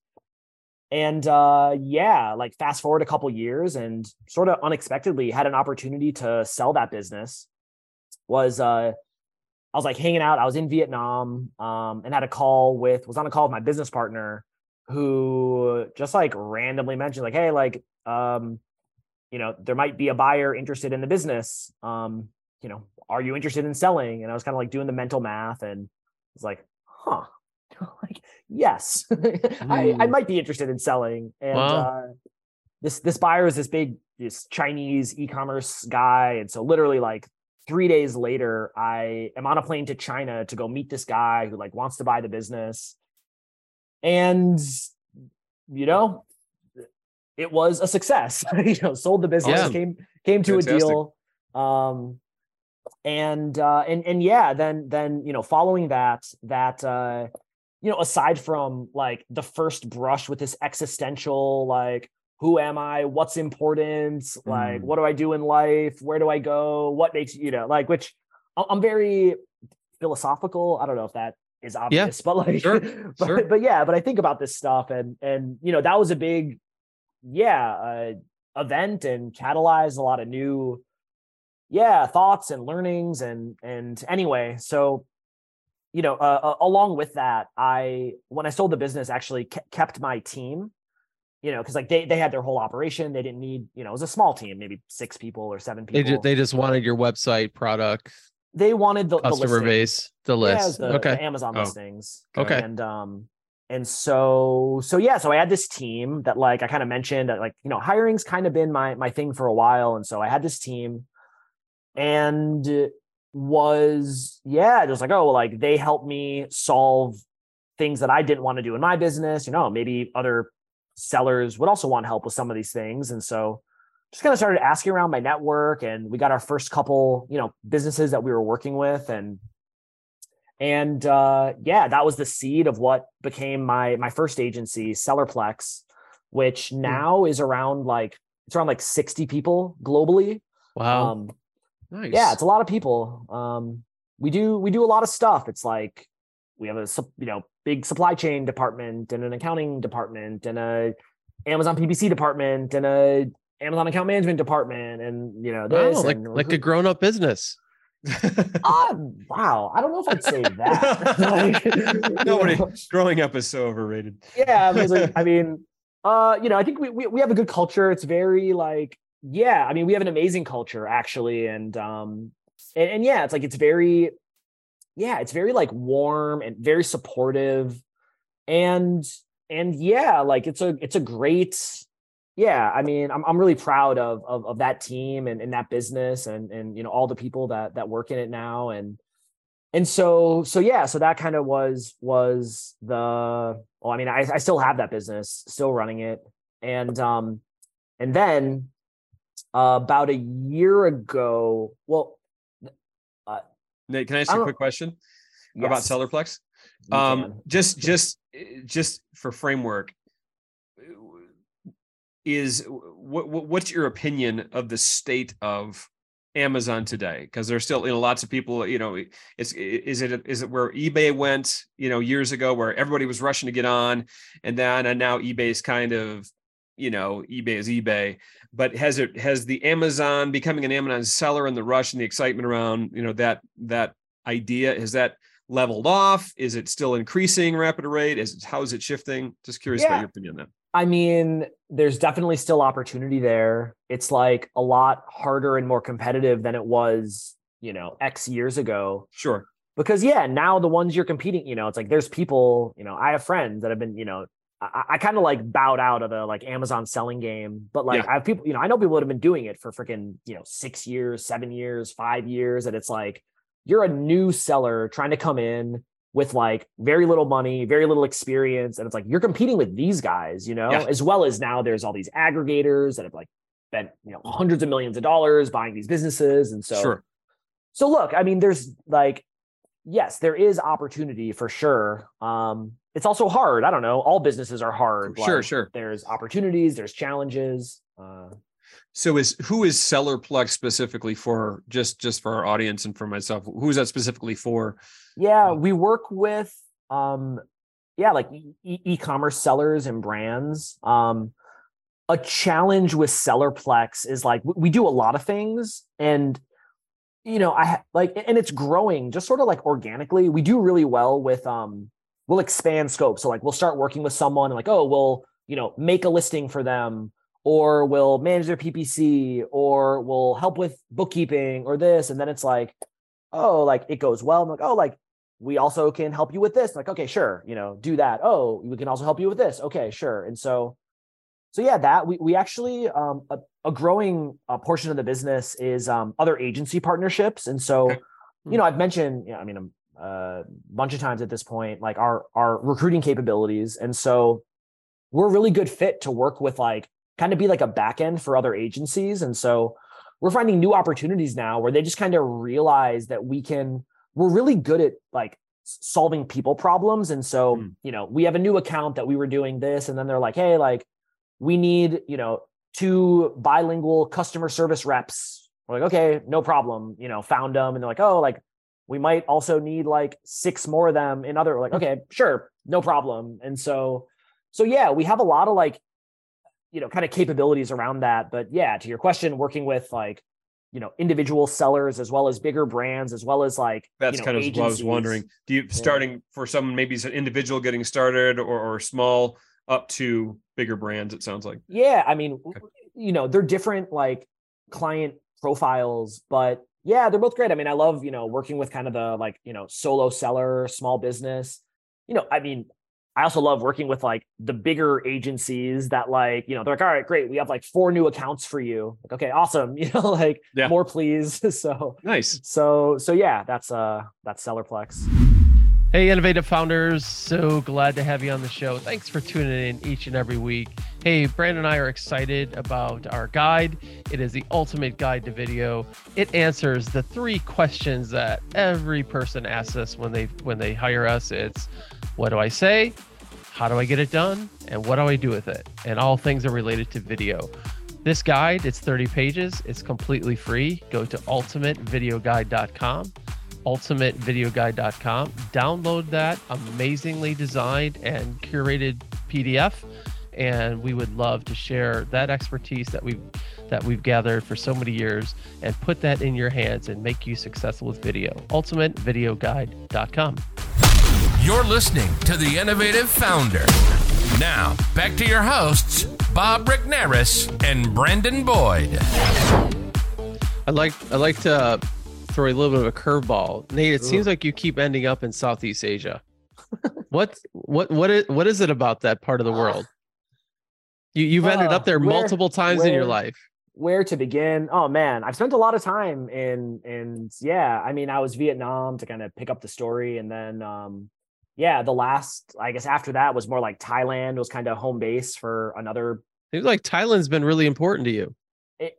and uh, yeah, like fast forward a couple years and sort of unexpectedly had an opportunity to sell that business. Was, uh, I was like hanging out. I was in Vietnam um, and had a call with, was on a call with my business partner who just like randomly mentioned like, hey, like, um, you know, there might be a buyer interested in the business. Um, you know, are you interested in selling? And I was kind of like doing the mental math and I was like, huh, like, yes, mm. I, I might be interested in selling. And wow. uh, this, this buyer was this big, this Chinese e-commerce guy. And so literally like, Three days later, I am on a plane to China to go meet this guy who like wants to buy the business. And, you know, it was a success, you know, sold the business, yeah. came, came to Fantastic. a deal. Um, and, uh, and, and yeah, then, then, you know, following that, that, uh, you know, aside from like the first brush with this existential, like, who am I? What's important? Like, mm. what do I do in life? Where do I go? What makes, you know, like, which I'm very philosophical. I don't know if that is obvious, yeah. but like, sure. but, sure. but yeah, but I think about this stuff and, and, you know, that was a big, yeah, uh, event and catalyzed a lot of new, yeah, thoughts and learnings. And, and anyway, so, you know, uh, along with that, I, when I sold the business, actually kept my team. You know, because like they they had their whole operation. They didn't need, you know, it was a small team, maybe six people or seven people. They just, they just wanted your website, product. They wanted the customer the base, the list. Yeah, the, okay. The Amazon oh. listings. Okay. And um, and so so yeah, so I had this team that like I kind of mentioned that like, you know, hiring's kind of been my my thing for a while. And so I had this team and it was yeah, it was like, oh, well, like they helped me solve things that I didn't want to do in my business, you know, maybe other sellers would also want help with some of these things. And so just kind of started asking around my network and we got our first couple, you know, businesses that we were working with. And, and uh, yeah, that was the seed of what became my, my first agency, Sellerplex, which now mm. is around like, it's around like sixty people globally. Wow. Um, nice. Yeah. It's a lot of people. Um, we do, we do a lot of stuff. It's like, we have a, you know, big supply chain department and an accounting department and a Amazon P P C department and a Amazon account management department. And, you know, this oh, like, and, like who, a grown up business. Uh, wow. I don't know if I'd say that. Like, Nobody you know, growing up is so overrated. Yeah. I mean, like, I mean uh, you know, I think we, we, we have a good culture. It's very like, yeah, I mean, we have an amazing culture actually. And, um, and, and yeah, it's like, it's very, Yeah, it's very like warm and very supportive. And and yeah, like it's a it's a great, yeah. I mean, I'm I'm really proud of of, of that team and, and that business and and you know all the people that that work in it now. And and so so yeah, so that kind of was was the well, I mean, I, I still have that business, still running it. And um and then uh, about a year ago, well Nate, can I ask you a quick question yes. about Sellerplex? Um, just, just, just for framework, is what, what's your opinion of the state of Amazon today? Because there's still, you know, lots of people, you know, it's, is it, is it where eBay went, you know, years ago where everybody was rushing to get on and then, and now eBay's kind of, you know, eBay is eBay, but has it, has the Amazon becoming an Amazon seller and the rush and the excitement around, you know, that, that idea, has that leveled off? Is it still increasing rapid rate? Is it, how is it shifting? Just curious yeah. about your opinion on that. I mean, there's definitely still opportunity there. It's like a lot harder and more competitive than it was, you know, X years ago. Sure. Because yeah, now the ones you're competing, you know, it's like, there's people, you know, I have friends that have been, you know, I, I kind of like bowed out of the like Amazon selling game, but like yeah. I have people, you know, I know people that have been doing it for freaking, you know, six years, seven years, five years. And it's like, you're a new seller trying to come in with like very little money, very little experience. And it's like, you're competing with these guys, you know, yeah. as well as now there's all these aggregators that have like spent, you know, hundreds of millions of dollars buying these businesses. And so, sure. so look, I mean, there's like, yes, there is opportunity for sure. Um, it's also hard. I don't know. All businesses are hard. Sure, like, sure. There's opportunities, there's challenges. Uh, so is who is Sellerplex specifically for, just, just for our audience and for myself? Who is that specifically for? Yeah, we work with, um, yeah, like e- e-commerce sellers and brands. Um, a challenge with Sellerplex is like, we do a lot of things, and you know, I like, and it's growing just sort of like organically. We do really well with, um, we'll expand scope. So like, we'll start working with someone and like, oh, we'll, you know, make a listing for them, or we'll manage their P P C, or we'll help with bookkeeping or this. And then it's like, oh, like it goes well. I'm like, oh, like we also can help you with this. I'm like, okay, sure. You know, do that. Oh, we can also help you with this. Okay, sure. And so, so yeah, that we, we actually, um, a, a growing uh, portion of the business is um, other agency partnerships. And so, okay. you know, I've mentioned, you know, I mean, a uh, bunch of times at this point, like our, our recruiting capabilities. And so we're a really good fit to work with, like, kind of be like a back end for other agencies. And so we're finding new opportunities now where they just kind of realize that we can, we're really good at like solving people problems. And so, mm. you know, we have a new account that we were doing this, and then they're like, hey, like, we need, you know, two bilingual customer service reps. We're like, okay, no problem. You know, found them. And they're like, oh, like we might also need like six more of them in other, we're like, okay, sure, no problem. And so, so yeah, we have a lot of like, you know, kind of capabilities around that. But yeah, to your question, working with like, you know, individual sellers as well as bigger brands, as well as like, that's you know, kind of agencies. What I was wondering. Do you starting yeah. for someone, maybe it's an individual getting started or, or small, up to bigger brands, it sounds like. Yeah. I mean, okay. you know, they're different like client profiles, but yeah, they're both great. I mean, I love, you know, working with kind of the like, you know, solo seller, small business, you know, I mean, I also love working with like the bigger agencies that like, you know, they're like, all right, great. We have like four new accounts for you. Like, okay, awesome. You know, like yeah. more, please. So nice. So, so yeah, that's, uh, that's Sellerplex. Hey, Innovative Founders, so glad to have you on the show. Thanks for tuning in each and every week. Hey, Brandon and I are excited about our guide. It is the ultimate guide to video. It answers the three questions that every person asks us when they when they hire us. It's, what do I say? How do I get it done? And what do I do with it? And all things are related to video. This guide, it's thirty pages. It's completely free. Go to ultimate video guide dot com. ultimate video guide dot com. Download that amazingly designed and curated P D F, and we would love to share that expertise that we've that we've gathered for so many years and put that in your hands and make you successful with video. ultimate video guide dot com. You're listening to The Innovative Founder. Now, back to your hosts, Bob Regnerus and Brandon Boyd. I like I like to throw a little bit of a curveball. Nate, it Ooh. Seems like you keep ending up in Southeast Asia. what, what, what is, what is it about that part of the world? You, you've uh, ended up there where, multiple times where, in your life. Where to begin? Oh man, I've spent a lot of time in, in yeah, I mean, I was Vietnam to kind of pick up the story. And then, um, yeah, the last, I guess after that was more like Thailand was kind of home base for another. Seems like Thailand's been really important to you. It,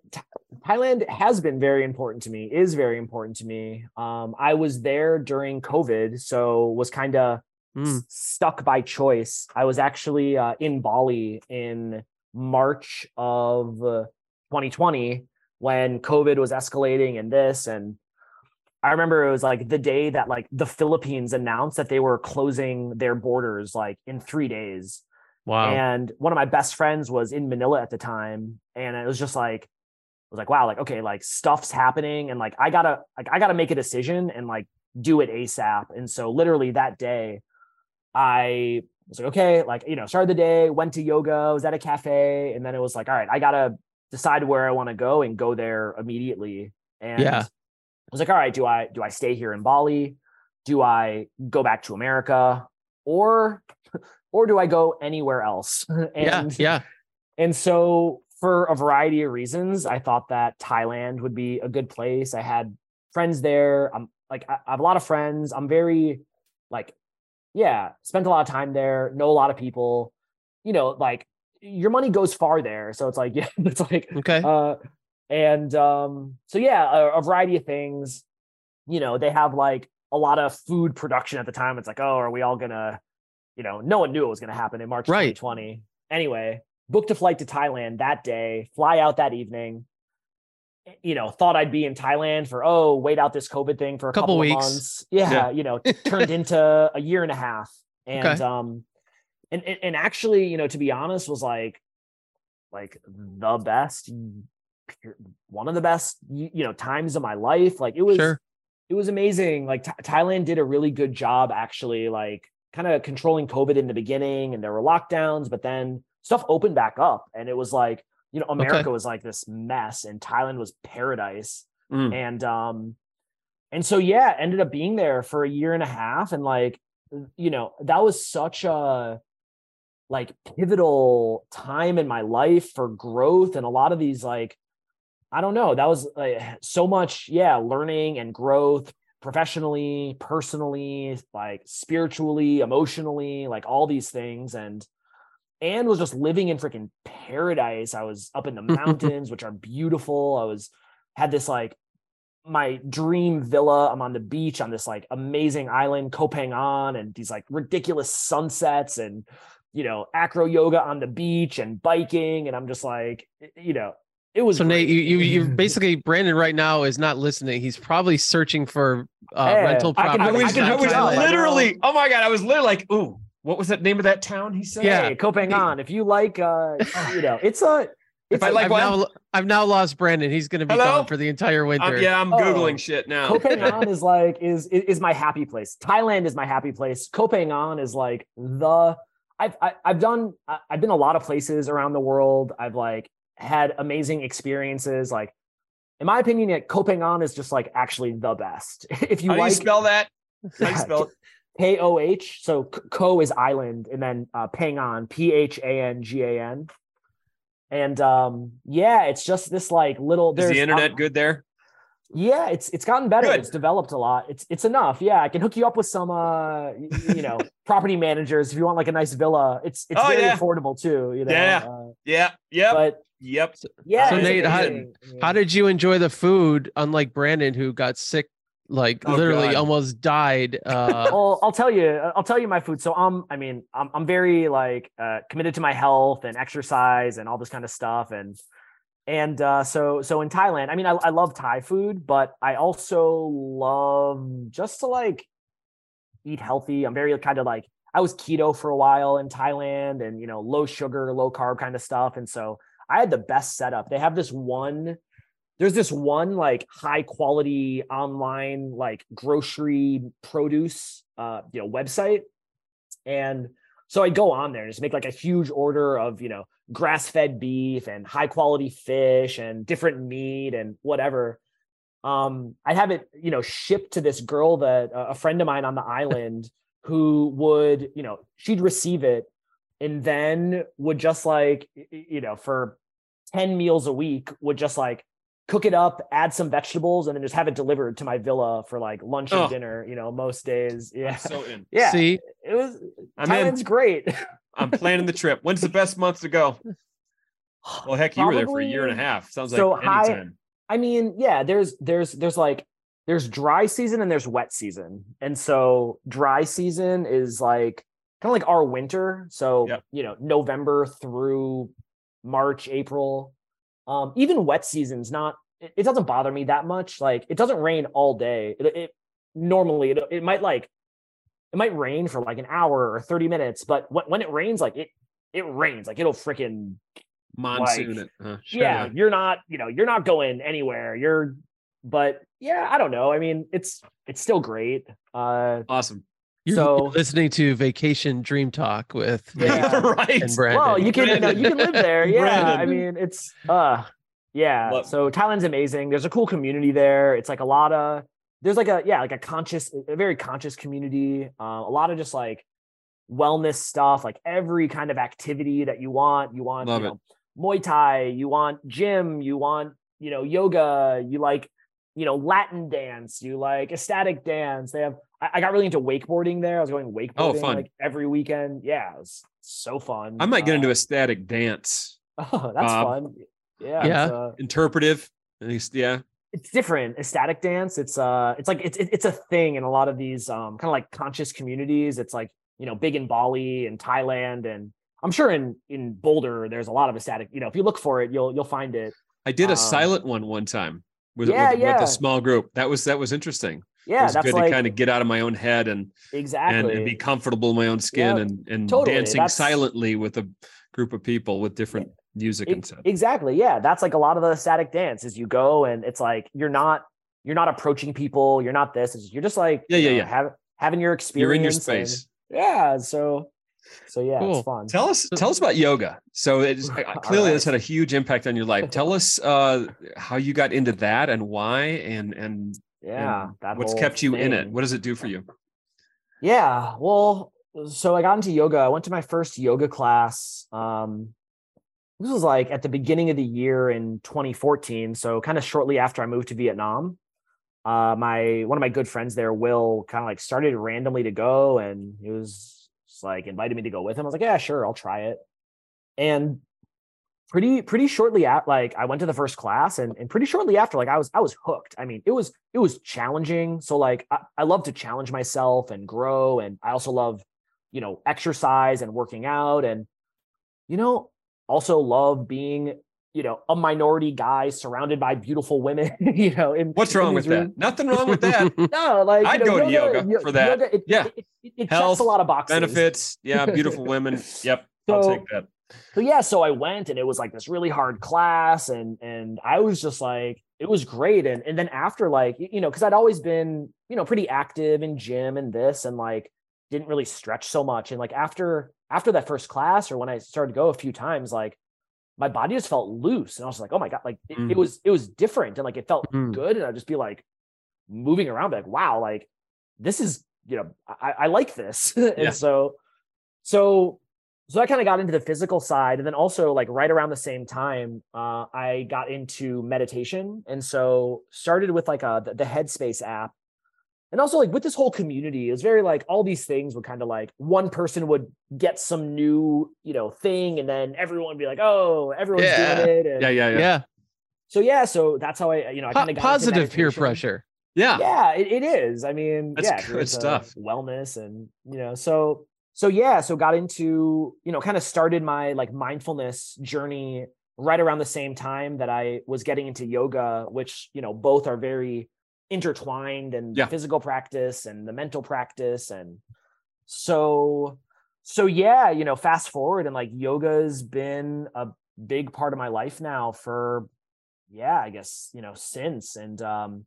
Thailand has been very important to me, is very important to me. Um, I was there during COVID, so was kind of mm. s- stuck by choice. I was actually uh, in Bali in March of twenty twenty when COVID was escalating and this. And I remember it was like the day that like the Philippines announced that they were closing their borders like in three days. Wow. And one of my best friends was in Manila at the time. And it was just like, I was like, wow, like, okay, like stuff's happening. And like, I gotta, like, I gotta make a decision and like do it ASAP. And so literally that day I was like, okay, like, you know, started the day, went to yoga, was at a cafe. And then it was like, all right, I gotta decide where I want to go and go there immediately. And yeah. I was like, all right, do I, do I stay here in Bali? Do I go back to America? Or or do I go anywhere else? and, yeah, yeah. And so for a variety of reasons, I thought that Thailand would be a good place. I had friends there. I'm like, I have a lot of friends. I'm very like, yeah, spent a lot of time there, know a lot of people, you know, like your money goes far there. So it's like, yeah, it's like, okay. Uh, and um, so yeah, a, a variety of things, you know, they have like a lot of food production at the time. It's like, oh, are we all gonna, you know, no one knew it was going to happen in March, right. twenty twenty. Anyway, booked a flight to Thailand that day, fly out that evening, you know, thought I'd be in Thailand for, oh, wait out this COVID thing for a couple, couple weeks. Of months. Yeah, yeah. You know, turned into a year and a half. And, okay. um, and, and actually, you know, to be honest, was like, like the best, one of the best, you know, times of my life. Like it was, sure. it was amazing. Like th- Thailand did a really good job actually, like, kind of controlling COVID in the beginning, and there were lockdowns, but then stuff opened back up. And it was like, you know, America okay. was like this mess and Thailand was paradise. Mm. And, um, and so, yeah, ended up being there for a year and a half. And like, you know, that was such a like pivotal time in my life for growth. And a lot of these, like, I don't know, that was like so much, yeah, learning and growth, professionally, personally, like spiritually, emotionally, like all these things. And, and was just living in freaking paradise. I was up in the mountains, which are beautiful. I was, had this, like my dream villa. I'm on the beach on this like amazing island, Koh Phangan, and these like ridiculous sunsets and, you know, acro yoga on the beach and biking. And I'm just like, you know, it was so great. Nate, you, you, you're basically Brandon right now is not listening. He's probably searching for uh, hey, rental property. I, can, I was, I was I literally, oh my God. I was literally like, ooh, what was that name of that town? He said, yeah, hey, Koh Phangan. If you like, uh, you know, it's a, it's if I like, I've now, I've now lost Brandon. He's going to be Hello? gone for the entire winter. Um, yeah. I'm Googling oh, shit now. Koh Phangan is like, is, is, is my happy place. Thailand is my happy place. Koh Phangan is like the, I've, I, I've done, I've been a lot of places around the world. I've like, had amazing experiences. Like, in my opinion, at Koh Phangan is just like actually the best. If you How like, do you spell that? How do you spell it? K O H. So Koh is island, and then uh, Phangan, P H A N G A N. And um, yeah, it's just this like little. Is the internet um, good there? Yeah, it's it's gotten better. Good. It's developed a lot. It's it's enough. Yeah, I can hook you up with some uh, you know, property managers if you want like a nice villa. It's it's oh, very yeah. affordable too. You know? Yeah. Uh, yeah. Yeah. But. Yep. Yeah. So Nate, how, how did you enjoy the food? Unlike Brandon, who got sick, like oh, literally God. almost died. Uh, well, I'll tell you, I'll tell you my food. So um, I mean, I'm I'm very like uh, committed to my health and exercise and all this kind of stuff. And and uh, so so in Thailand, I mean, I, I love Thai food, but I also love just to like eat healthy. I'm very kind of like I was keto for a while in Thailand, and you know, low sugar, low carb kind of stuff, and so. I had the best setup. They have this one, there's this one like high quality online, like grocery produce, uh, you know, website. And so I go on there and just make like a huge order of, you know, grass-fed beef and high quality fish and different meat and whatever. Um, I have it, you know, shipped to this girl that uh, a friend of mine on the island who would, you know, she'd receive it. And then would just like, you know, for ten meals a week, would just like cook it up, add some vegetables, and then just have it delivered to my villa for like lunch and oh. dinner, you know, most days. Yeah. I'm so in. Yeah. See, it was, I'm Thailand's in. great. I'm planning the trip. When's the best month to go? Well, heck, you Probably, were there for a year and a half. Sounds so like any time. I mean, yeah, there's, there's, there's like, there's dry season and there's wet season. And so dry season is like, kind of like our winter. So, yep. you know, November through March, April, um, even wet season's not, it, it doesn't bother me that much. Like it doesn't rain all day. It, it normally, it, it might like, it might rain for like an hour or thirty minutes, but when, when it rains, like it, it rains, like it'll freaking monsoon. Like, uh, sure yeah, yeah. You're not, you know, you're not going anywhere. You're, but yeah, I don't know. I mean, it's, it's still great. Uh, awesome. You're so, listening to Vacation Dream Talk with yeah, right. and Brandon. Well, you can Brandon. you can live there. Yeah, Brandon. I mean, it's uh, yeah. Love. So Thailand's amazing. There's a cool community there. It's like a lot of there's like a yeah like a conscious, a very conscious community. Uh, a lot of just like wellness stuff, like every kind of activity that you want. You want you know, Muay Thai, you want gym, you want, you know, yoga, you like, you know, Latin dance, you like ecstatic dance. They have, I, I got really into wakeboarding there. I was going wakeboarding oh, fun. like every weekend. Yeah. It was so fun. I might get uh, into ecstatic dance. Oh, that's Bob. fun. Yeah. yeah. It's, uh, interpretive. At least. Yeah. It's different. Ecstatic dance. It's uh, it's like, it's, it's a thing in a lot of these um, kind of like conscious communities. It's like, you know, big in Bali and Thailand, and I'm sure in, in Boulder, there's a lot of ecstatic, you know, if you look for it, you'll, you'll find it. I did a um, silent one one time. With, yeah, with, yeah. with a small group. That was, that was interesting. Yeah. It was that's good like, to kind of get out of my own head and, exactly. and, and be comfortable in my own skin yeah, and, and totally. dancing that's, silently with a group of people with different music it, and stuff. Exactly. Yeah. That's like a lot of the static dance is you go and it's like, you're not, you're not approaching people. You're not this. It's, you're just like, yeah, yeah, you know, yeah. Have, having your experience. You're in your space. And, yeah. So, so yeah, cool. It's fun. Tell us, tell us about yoga. So it's clearly right. That's had a huge impact on your life. Tell us uh, how you got into that and why, and, and yeah, and that what's kept you thing. in it. What does it do for you? Yeah. Well, so I got into yoga. I went to my first yoga class. Um, this was like at the beginning of the year in twenty fourteen. So kind of shortly after I moved to Vietnam. uh, my, one of my good friends there, Will, kind of like started randomly to go, and it was, like invited me to go with him. I was like, yeah, sure, I'll try it. And pretty, pretty shortly at like, I went to the first class and, and pretty shortly after, like I was, I was hooked. I mean, it was, it was challenging. So like, I, I love to challenge myself and grow. And I also love, you know, exercise and working out, and, you know, also love being, you know, a minority guy surrounded by beautiful women, you know, in, what's wrong in with room. that? Nothing wrong with that. No, like, I'd you know, go yoga, to yoga, yoga for that. Yoga, it, yeah. It, it, it Health, checks a lot of boxes. Benefits. Yeah. Beautiful women. Yep. So, I'll take that. So yeah. So I went, and it was like this really hard class, and, and I was just like, it was great. And, and then after, like, you know, cause I'd always been, you know, pretty active in gym and this, and like, didn't really stretch so much. And like, after, after that first class, or when I started to go a few times, like, my body just felt loose. And I was like, oh my God, like it, mm. it was, it was different. And like, it felt mm. good. And I'd just be like moving around, like, wow, like this is, you know, I, I like this. and yeah. so, so, so I kind of got into the physical side. And then also like right around the same time, uh, I got into meditation. And so started with like a, the, the Headspace app. And also like with this whole community, it was very like all these things would kind of like one person would get some new, you know, thing, and then everyone would be like, oh, everyone's yeah. doing it. And, yeah, yeah, yeah, yeah. So yeah, so that's how I, you know, I kind of got positive peer pressure. Yeah, yeah, it, it is. I mean, that's yeah, good stuff. Wellness, and you know, so so yeah, so got into, you know, kind of started my like mindfulness journey right around the same time that I was getting into yoga, which, you know, both are very intertwined, and yeah. the physical practice and the mental practice. And so, so yeah, you know, fast forward, and like yoga's been a big part of my life now for, yeah, I guess, you know, since, and, um,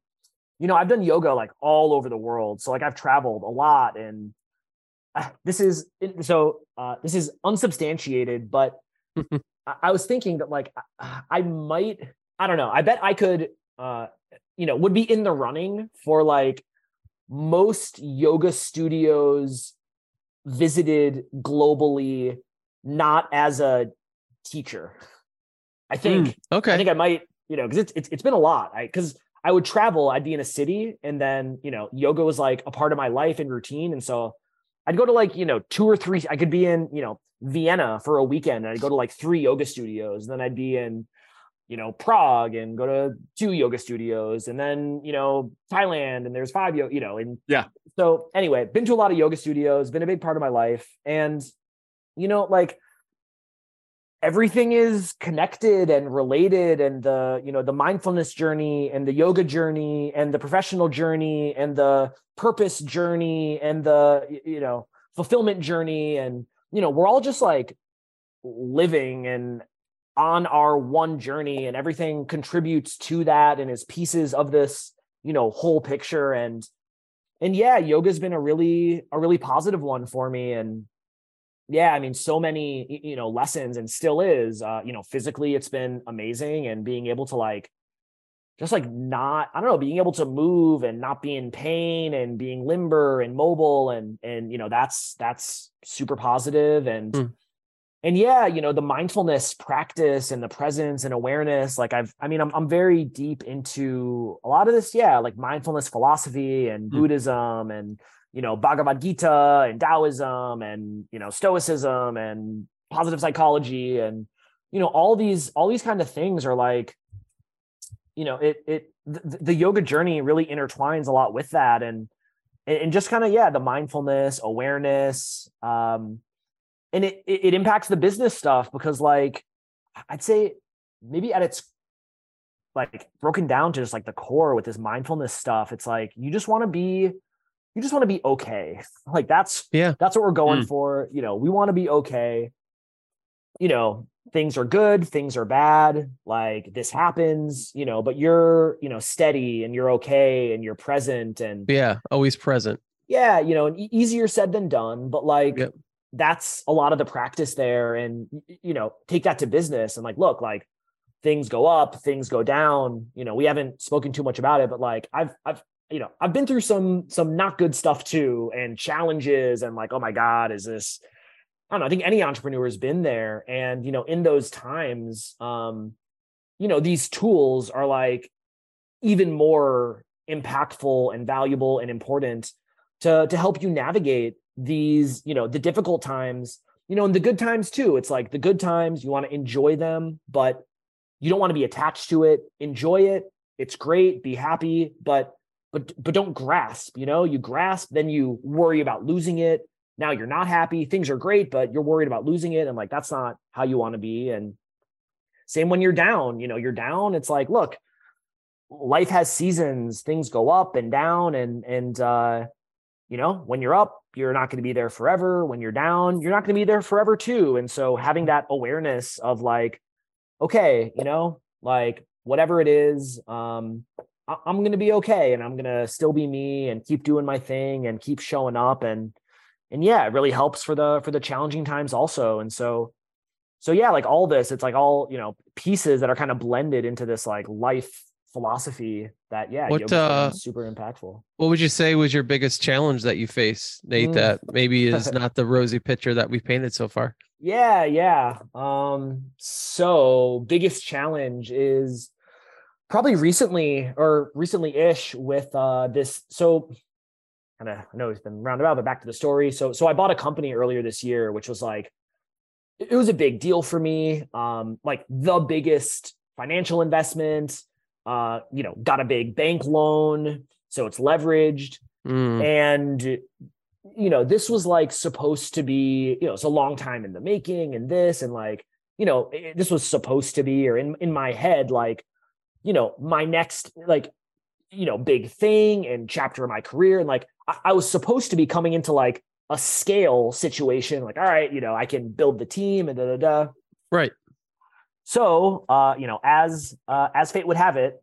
you know, I've done yoga like all over the world. So like I've traveled a lot, and uh, this is, so uh, this is unsubstantiated, but I, I was thinking that like, I, I might, I don't know. I bet I could, uh, you know, would be in the running for like most yoga studios visited globally, not as a teacher. I think, mm, okay. I think I might, you know, cause it's, it's, it's been a lot. I, cause I would travel, I'd be in a city, and then, you know, yoga was like a part of my life and routine. And so I'd go to like, you know, two or three, I could be in, you know, Vienna for a weekend, and I'd go to like three yoga studios, and then I'd be in, you know, Prague, and go to two yoga studios, and then, you know, Thailand, and there's five, yo- you know, and yeah. So anyway, been to a lot of yoga studios, been a big part of my life. And, you know, like everything is connected and related, and the, you know, the mindfulness journey, and the yoga journey, and the professional journey, and the purpose journey, and the, you know, fulfillment journey. And, you know, we're all just like living and on our one journey, and everything contributes to that and is pieces of this, you know, whole picture. And, and yeah, yoga has been a really, a really positive one for me. And yeah, I mean, so many, you know, lessons, and still is, uh, you know, physically it's been amazing, and being able to like just like not, I don't know, being able to move and not be in pain and being limber and mobile. And, and, you know, that's, that's super positive. And, mm. and yeah, you know, the mindfulness practice and the presence and awareness, like I've, I mean, I'm, I'm very deep into a lot of this. Yeah. Like mindfulness philosophy and mm. Buddhism and, you know, Bhagavad Gita and Taoism and, you know, Stoicism and positive psychology. And, you know, all these, all these kind of things are like, you know, it, it, the, the yoga journey really intertwines a lot with that. And, and just kind of, yeah, the mindfulness, awareness, um, and it, it impacts the business stuff because like, I'd say maybe at its like broken down to just like the core with this mindfulness stuff, it's like, you just want to be, you just want to be okay. Like that's, yeah, that's what we're going mm. for. You know, we want to be okay. You know, things are good, things are bad, like this happens, you know, but you're, you know, steady and you're okay and you're present and yeah, always present. Yeah. You know, and easier said than done, but like, yep. that's a lot of the practice there. And, you know, take that to business and like, look, like things go up, things go down, you know, we haven't spoken too much about it, but like, I've, I've, you know, I've been through some, some not good stuff too, and challenges and like, oh my God, is this, I don't know, I think any entrepreneur has been there. And, you know, in those times, um, you know, these tools are like even more impactful and valuable and important to, to help you navigate these, you know, the difficult times, you know, and the good times too. It's like the good times, you want to enjoy them, but you don't want to be attached to it. Enjoy it. It's great. Be happy, but, but, but don't grasp, you know, you grasp, then you worry about losing it. Now you're not happy, things are great, but you're worried about losing it. And like, that's not how you want to be. And same when you're down, you know, you're down. It's like, look, life has seasons, things go up and down. And, and, uh, you know, when you're up, you're not going to be there forever. When you're down, you're not going to be there forever too. And so having that awareness of like, okay, you know, like whatever it is, um, I- I'm going to be okay. And I'm going to still be me and keep doing my thing and keep showing up. And, And yeah, it really helps for the, for the challenging times also. And so, so yeah, like all this, it's like all, you know, pieces that are kind of blended into this like life philosophy that, yeah, what, uh, super impactful. What would you say was your biggest challenge that you face, Nate, mm. that maybe is not the rosy picture that we've painted so far? Yeah. Yeah. Um, so biggest challenge is probably recently or recently ish with, uh, this, so kind of, I know it's been roundabout, but back to the story. So, so I bought a company earlier this year, which was like, it was a big deal for me. Um, like the biggest financial investment, uh, you know, got a big bank loan. So it's leveraged. Mm. And, you know, this was like supposed to be, you know, it's a long time in the making and this, and like, you know, it, this was supposed to be, or in, in my head, like, you know, my next, like, you know, big thing and chapter of my career. And like, I was supposed to be coming into like a scale situation, like, all right, you know, I can build the team and da, da, da. Right. So, uh, you know, as, uh, as fate would have it.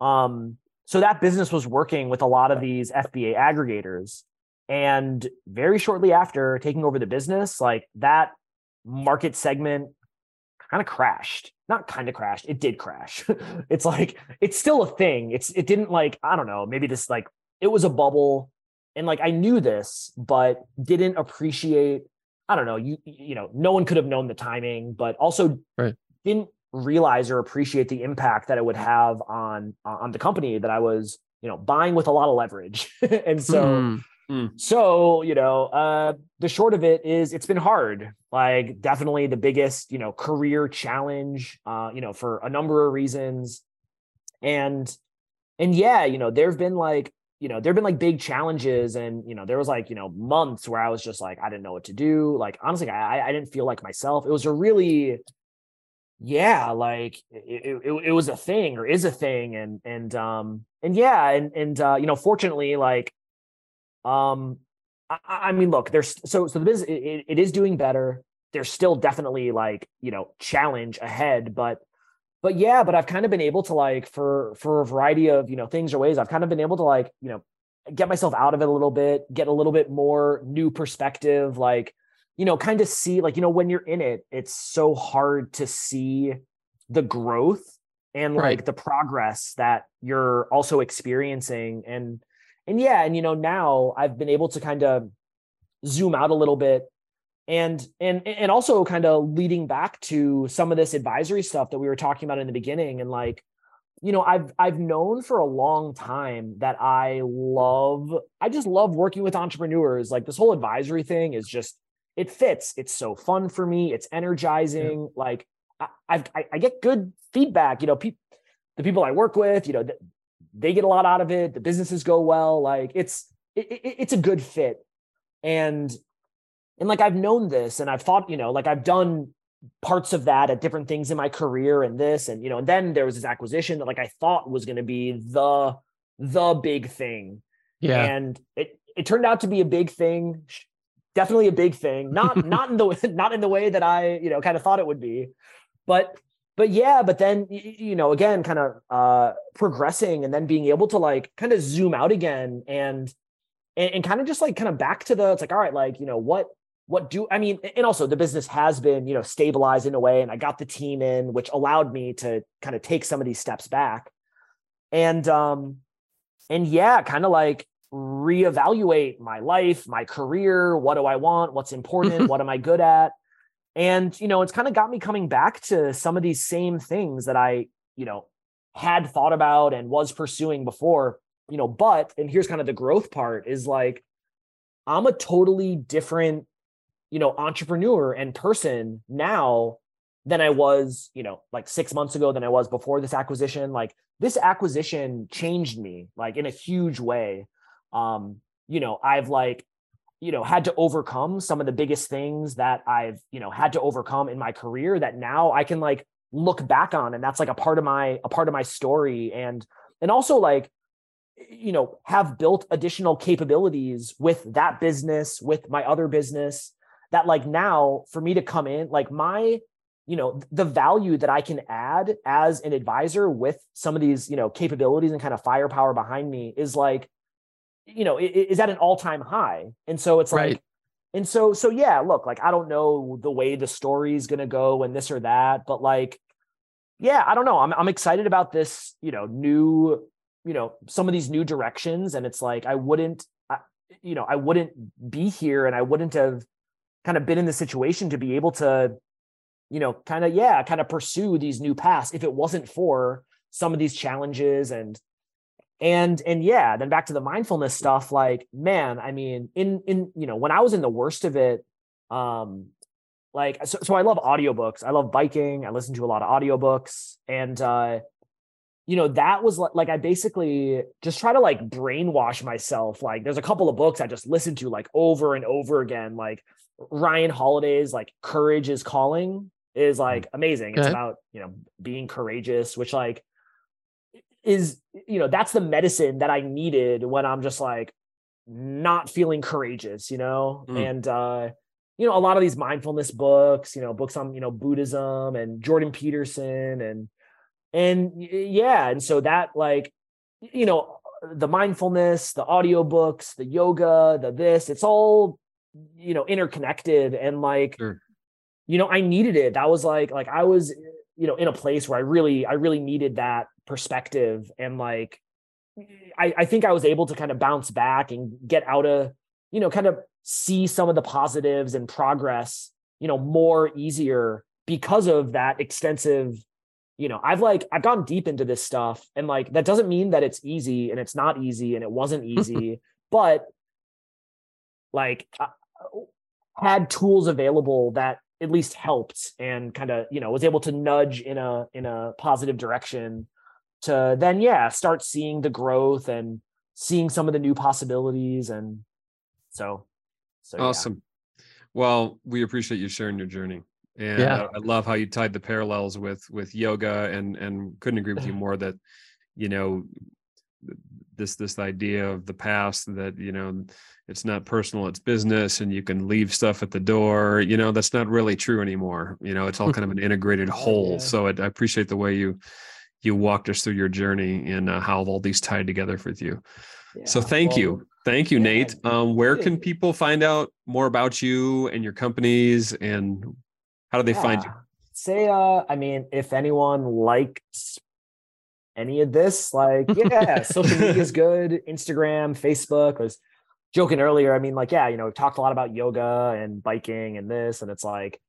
Um, so that business was working with a lot of these F B A aggregators, and very shortly after taking over the business, like that market segment kind of crashed, not kind of crashed. It did crash. It's like, it's still a thing. It's, it didn't like, I don't know, maybe this, like it was a bubble. And like, I knew this, but didn't appreciate, I don't know, you, you know, no one could have known the timing, but also right. didn't realize or appreciate the impact that it would have on, on the company that I was, you know, buying with a lot of leverage. And so, mm-hmm. so, you know, uh, the short of it is it's been hard, like definitely the biggest, you know, career challenge, uh, you know, for a number of reasons. And, and yeah, you know, there've been like, you know, there've been like big challenges and, you know, there was like, you know, months where I was just like, I didn't know what to do. Like, honestly, I I didn't feel like myself. It was a really, yeah, like it, it, it was a thing or is a thing. And, and, um, and yeah. And, and, uh, you know, fortunately, like, um, I, I mean, look, there's, so, so the business, it, it is doing better. There's still definitely like, you know, challenge ahead, but But yeah, but I've kind of been able to like, for, for a variety of, you know, things or ways, I've kind of been able to like, you know, get myself out of it a little bit, get a little bit more new perspective, like, you know, kind of see like, you know, when you're in it, it's so hard to see the growth and like right. the progress that you're also experiencing. And, and yeah, and, you know, now I've been able to kind of zoom out a little bit and, and, and also kind of leading back to some of this advisory stuff that we were talking about in the beginning. And like, you know, I've, I've known for a long time that I love, I just love working with entrepreneurs. Like this whole advisory thing is just, it fits. It's so fun for me. It's energizing. Yeah. Like I, I've, I, I get good feedback, you know, pe- the people I work with, you know, th- they get a lot out of it. The businesses go well. Like it's, it, it, it's a good fit. And, and like, I've known this and I've thought, you know, like I've done parts of that at different things in my career and this, and, you know, and then there was this acquisition that like, I thought was going to be the, the big thing. Yeah. And it, it turned out to be a big thing. Definitely a big thing. Not, not in the, not in the way that I, you know, kind of thought it would be, but, but yeah, but then, you know, again, kind of uh, progressing and then being able to like kind of zoom out again and, and, and kind of just like kind of back to the, it's like, all right, like, you know, what, What do I mean? And also the business has been, you know, stabilized in a way, and I got the team in, which allowed me to kind of take some of these steps back and, um, and yeah, kind of like reevaluate my life, my career. What do I want? What's important? What am I good at? And, you know, it's kind of got me coming back to some of these same things that I, you know, had thought about and was pursuing before, you know, but, and here's kind of the growth part is like, I'm a totally different, you know, entrepreneur and person now than I was, you know, like six months ago than I was before this acquisition. Like this acquisition changed me like in a huge way. Um, you know, I've like, you know, had to overcome some of the biggest things that I've, you know, had to overcome in my career that now I can like look back on. And that's like a part of my, a part of my story. And, and also like, you know, have built additional capabilities with that business, with my other business, that like now for me to come in, like my, you know, the value that I can add as an advisor with some of these, you know, capabilities and kind of firepower behind me is like, you know, is at an all-time high. And so it's right. like, and so, so yeah, look, like, I don't know the way the story's going to go and this or that, but like, yeah, I don't know. I'm, I'm excited about this, you know, new, you know, some of these new directions. And it's like, I wouldn't, I, you know, I wouldn't be here and I wouldn't have kind of been in the situation to be able to, you know, kind of, yeah, kind of pursue these new paths if it wasn't for some of these challenges and, and, and yeah, then back to the mindfulness stuff, like, man, I mean, in, in, you know, when I was in the worst of it, um, like, so, so I love audiobooks. I love biking. I listen to a lot of audiobooks and, uh, you know, that was like, like, I basically just try to like brainwash myself. Like there's a couple of books I just listened to like over and over again, like Ryan Holiday's like Courage is Calling is like amazing. Okay. It's about, you know, being courageous, which like is, you know, that's the medicine that I needed when I'm just like not feeling courageous, you know? Mm. And, uh, you know, a lot of these mindfulness books, you know, books on, you know, Buddhism and Jordan Peterson and, and yeah. And so that like, you know, the mindfulness, the audiobooks, the yoga, the, this, it's all, you know, interconnected. And like, sure. you know, I needed it. That was like, like I was, you know, in a place where I really, I really needed that perspective. And like, I, I think I was able to kind of bounce back and get out of, you know, kind of see some of the positives and progress, you know, more easier because of that extensive, you know, I've like, I've gone deep into this stuff and like, that doesn't mean that it's easy and it's not easy and it wasn't easy, but like I had tools available that at least helped and kind of, you know, was able to nudge in a, in a positive direction to then, yeah, start seeing the growth and seeing some of the new possibilities. And so, so awesome. Yeah. Well, we appreciate you sharing your journey. And yeah. I love how you tied the parallels with, with yoga and, and couldn't agree with you more that, you know, this, this idea of the past that, you know, it's not personal, it's business and you can leave stuff at the door, you know, that's not really true anymore. You know, it's all kind of an integrated whole. Yeah. So I, I appreciate the way you, you walked us through your journey and uh, how all these tied together with you. Yeah. So thank well, you. Thank you, yeah. Nate. Um, where can people find out more about you and your companies and how do they yeah. find you? Say, uh, I mean, if anyone likes any of this? Like, yeah, social media is good. Instagram, Facebook. I was joking earlier. I mean, like, yeah, you know, we've talked a lot about yoga and biking and this, and it's like,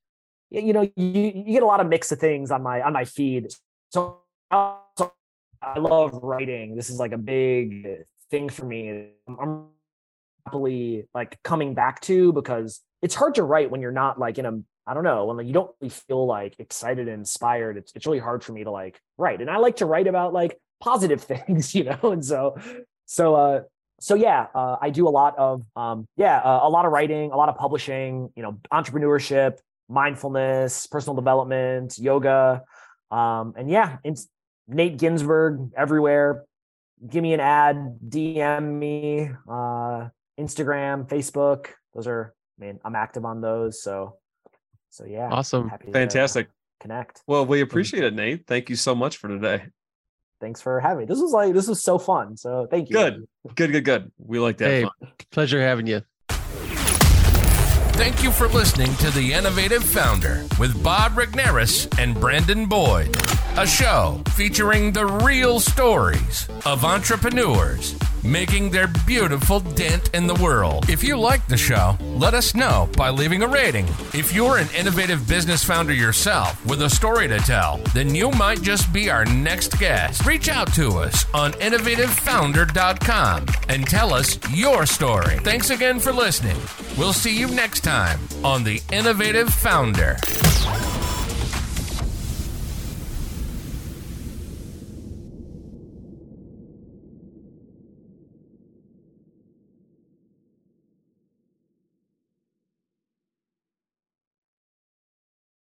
you know, you, you get a lot of mix of things on my, on my feed. So I love writing. This is like a big thing for me. I'm happily like coming back to, because it's hard to write when you're not like in a, I don't know, when like, you don't really feel like excited and inspired. It's, it's really hard for me to like write. And I like to write about like positive things, you know? And so, so, uh, So yeah, uh, I do a lot of, um, yeah, uh, a lot of writing, a lot of publishing, you know, entrepreneurship, mindfulness, personal development, yoga. Um, and yeah, it's Nate Ginsburg everywhere. Give me an ad, D M me, uh, Instagram, Facebook. Those are, I mean, I'm active on those. So, so yeah. Awesome. Fantastic. Connect. Well, we appreciate it, Nate. Thank you so much for today. Thanks for having me. This was like, this was so fun. So thank you. Good, good, good, good. We like that. Hey, fun. Pleasure having you. Thank you for listening to The Innovative Founder with Bob Regnerus and Brandon Boyd, a show featuring the real stories of entrepreneurs making their beautiful dent in the world. If you like the show, let us know by leaving a rating. If you're an innovative business founder yourself with a story to tell, then you might just be our next guest. Reach out to us on innovative founder dot com and tell us your story. Thanks again for listening. We'll see you next time on The Innovative Founder.